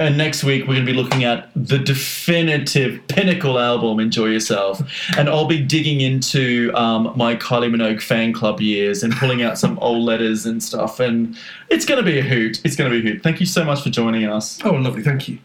And next week we're going to be looking at the definitive pinnacle album, Enjoy Yourself. And I'll be digging into um, my Kylie Minogue fan club years and pulling out some old letters and stuff. And it's going to be a hoot. It's going to be a hoot. Thank you so much for joining us. Oh, lovely. Thank you.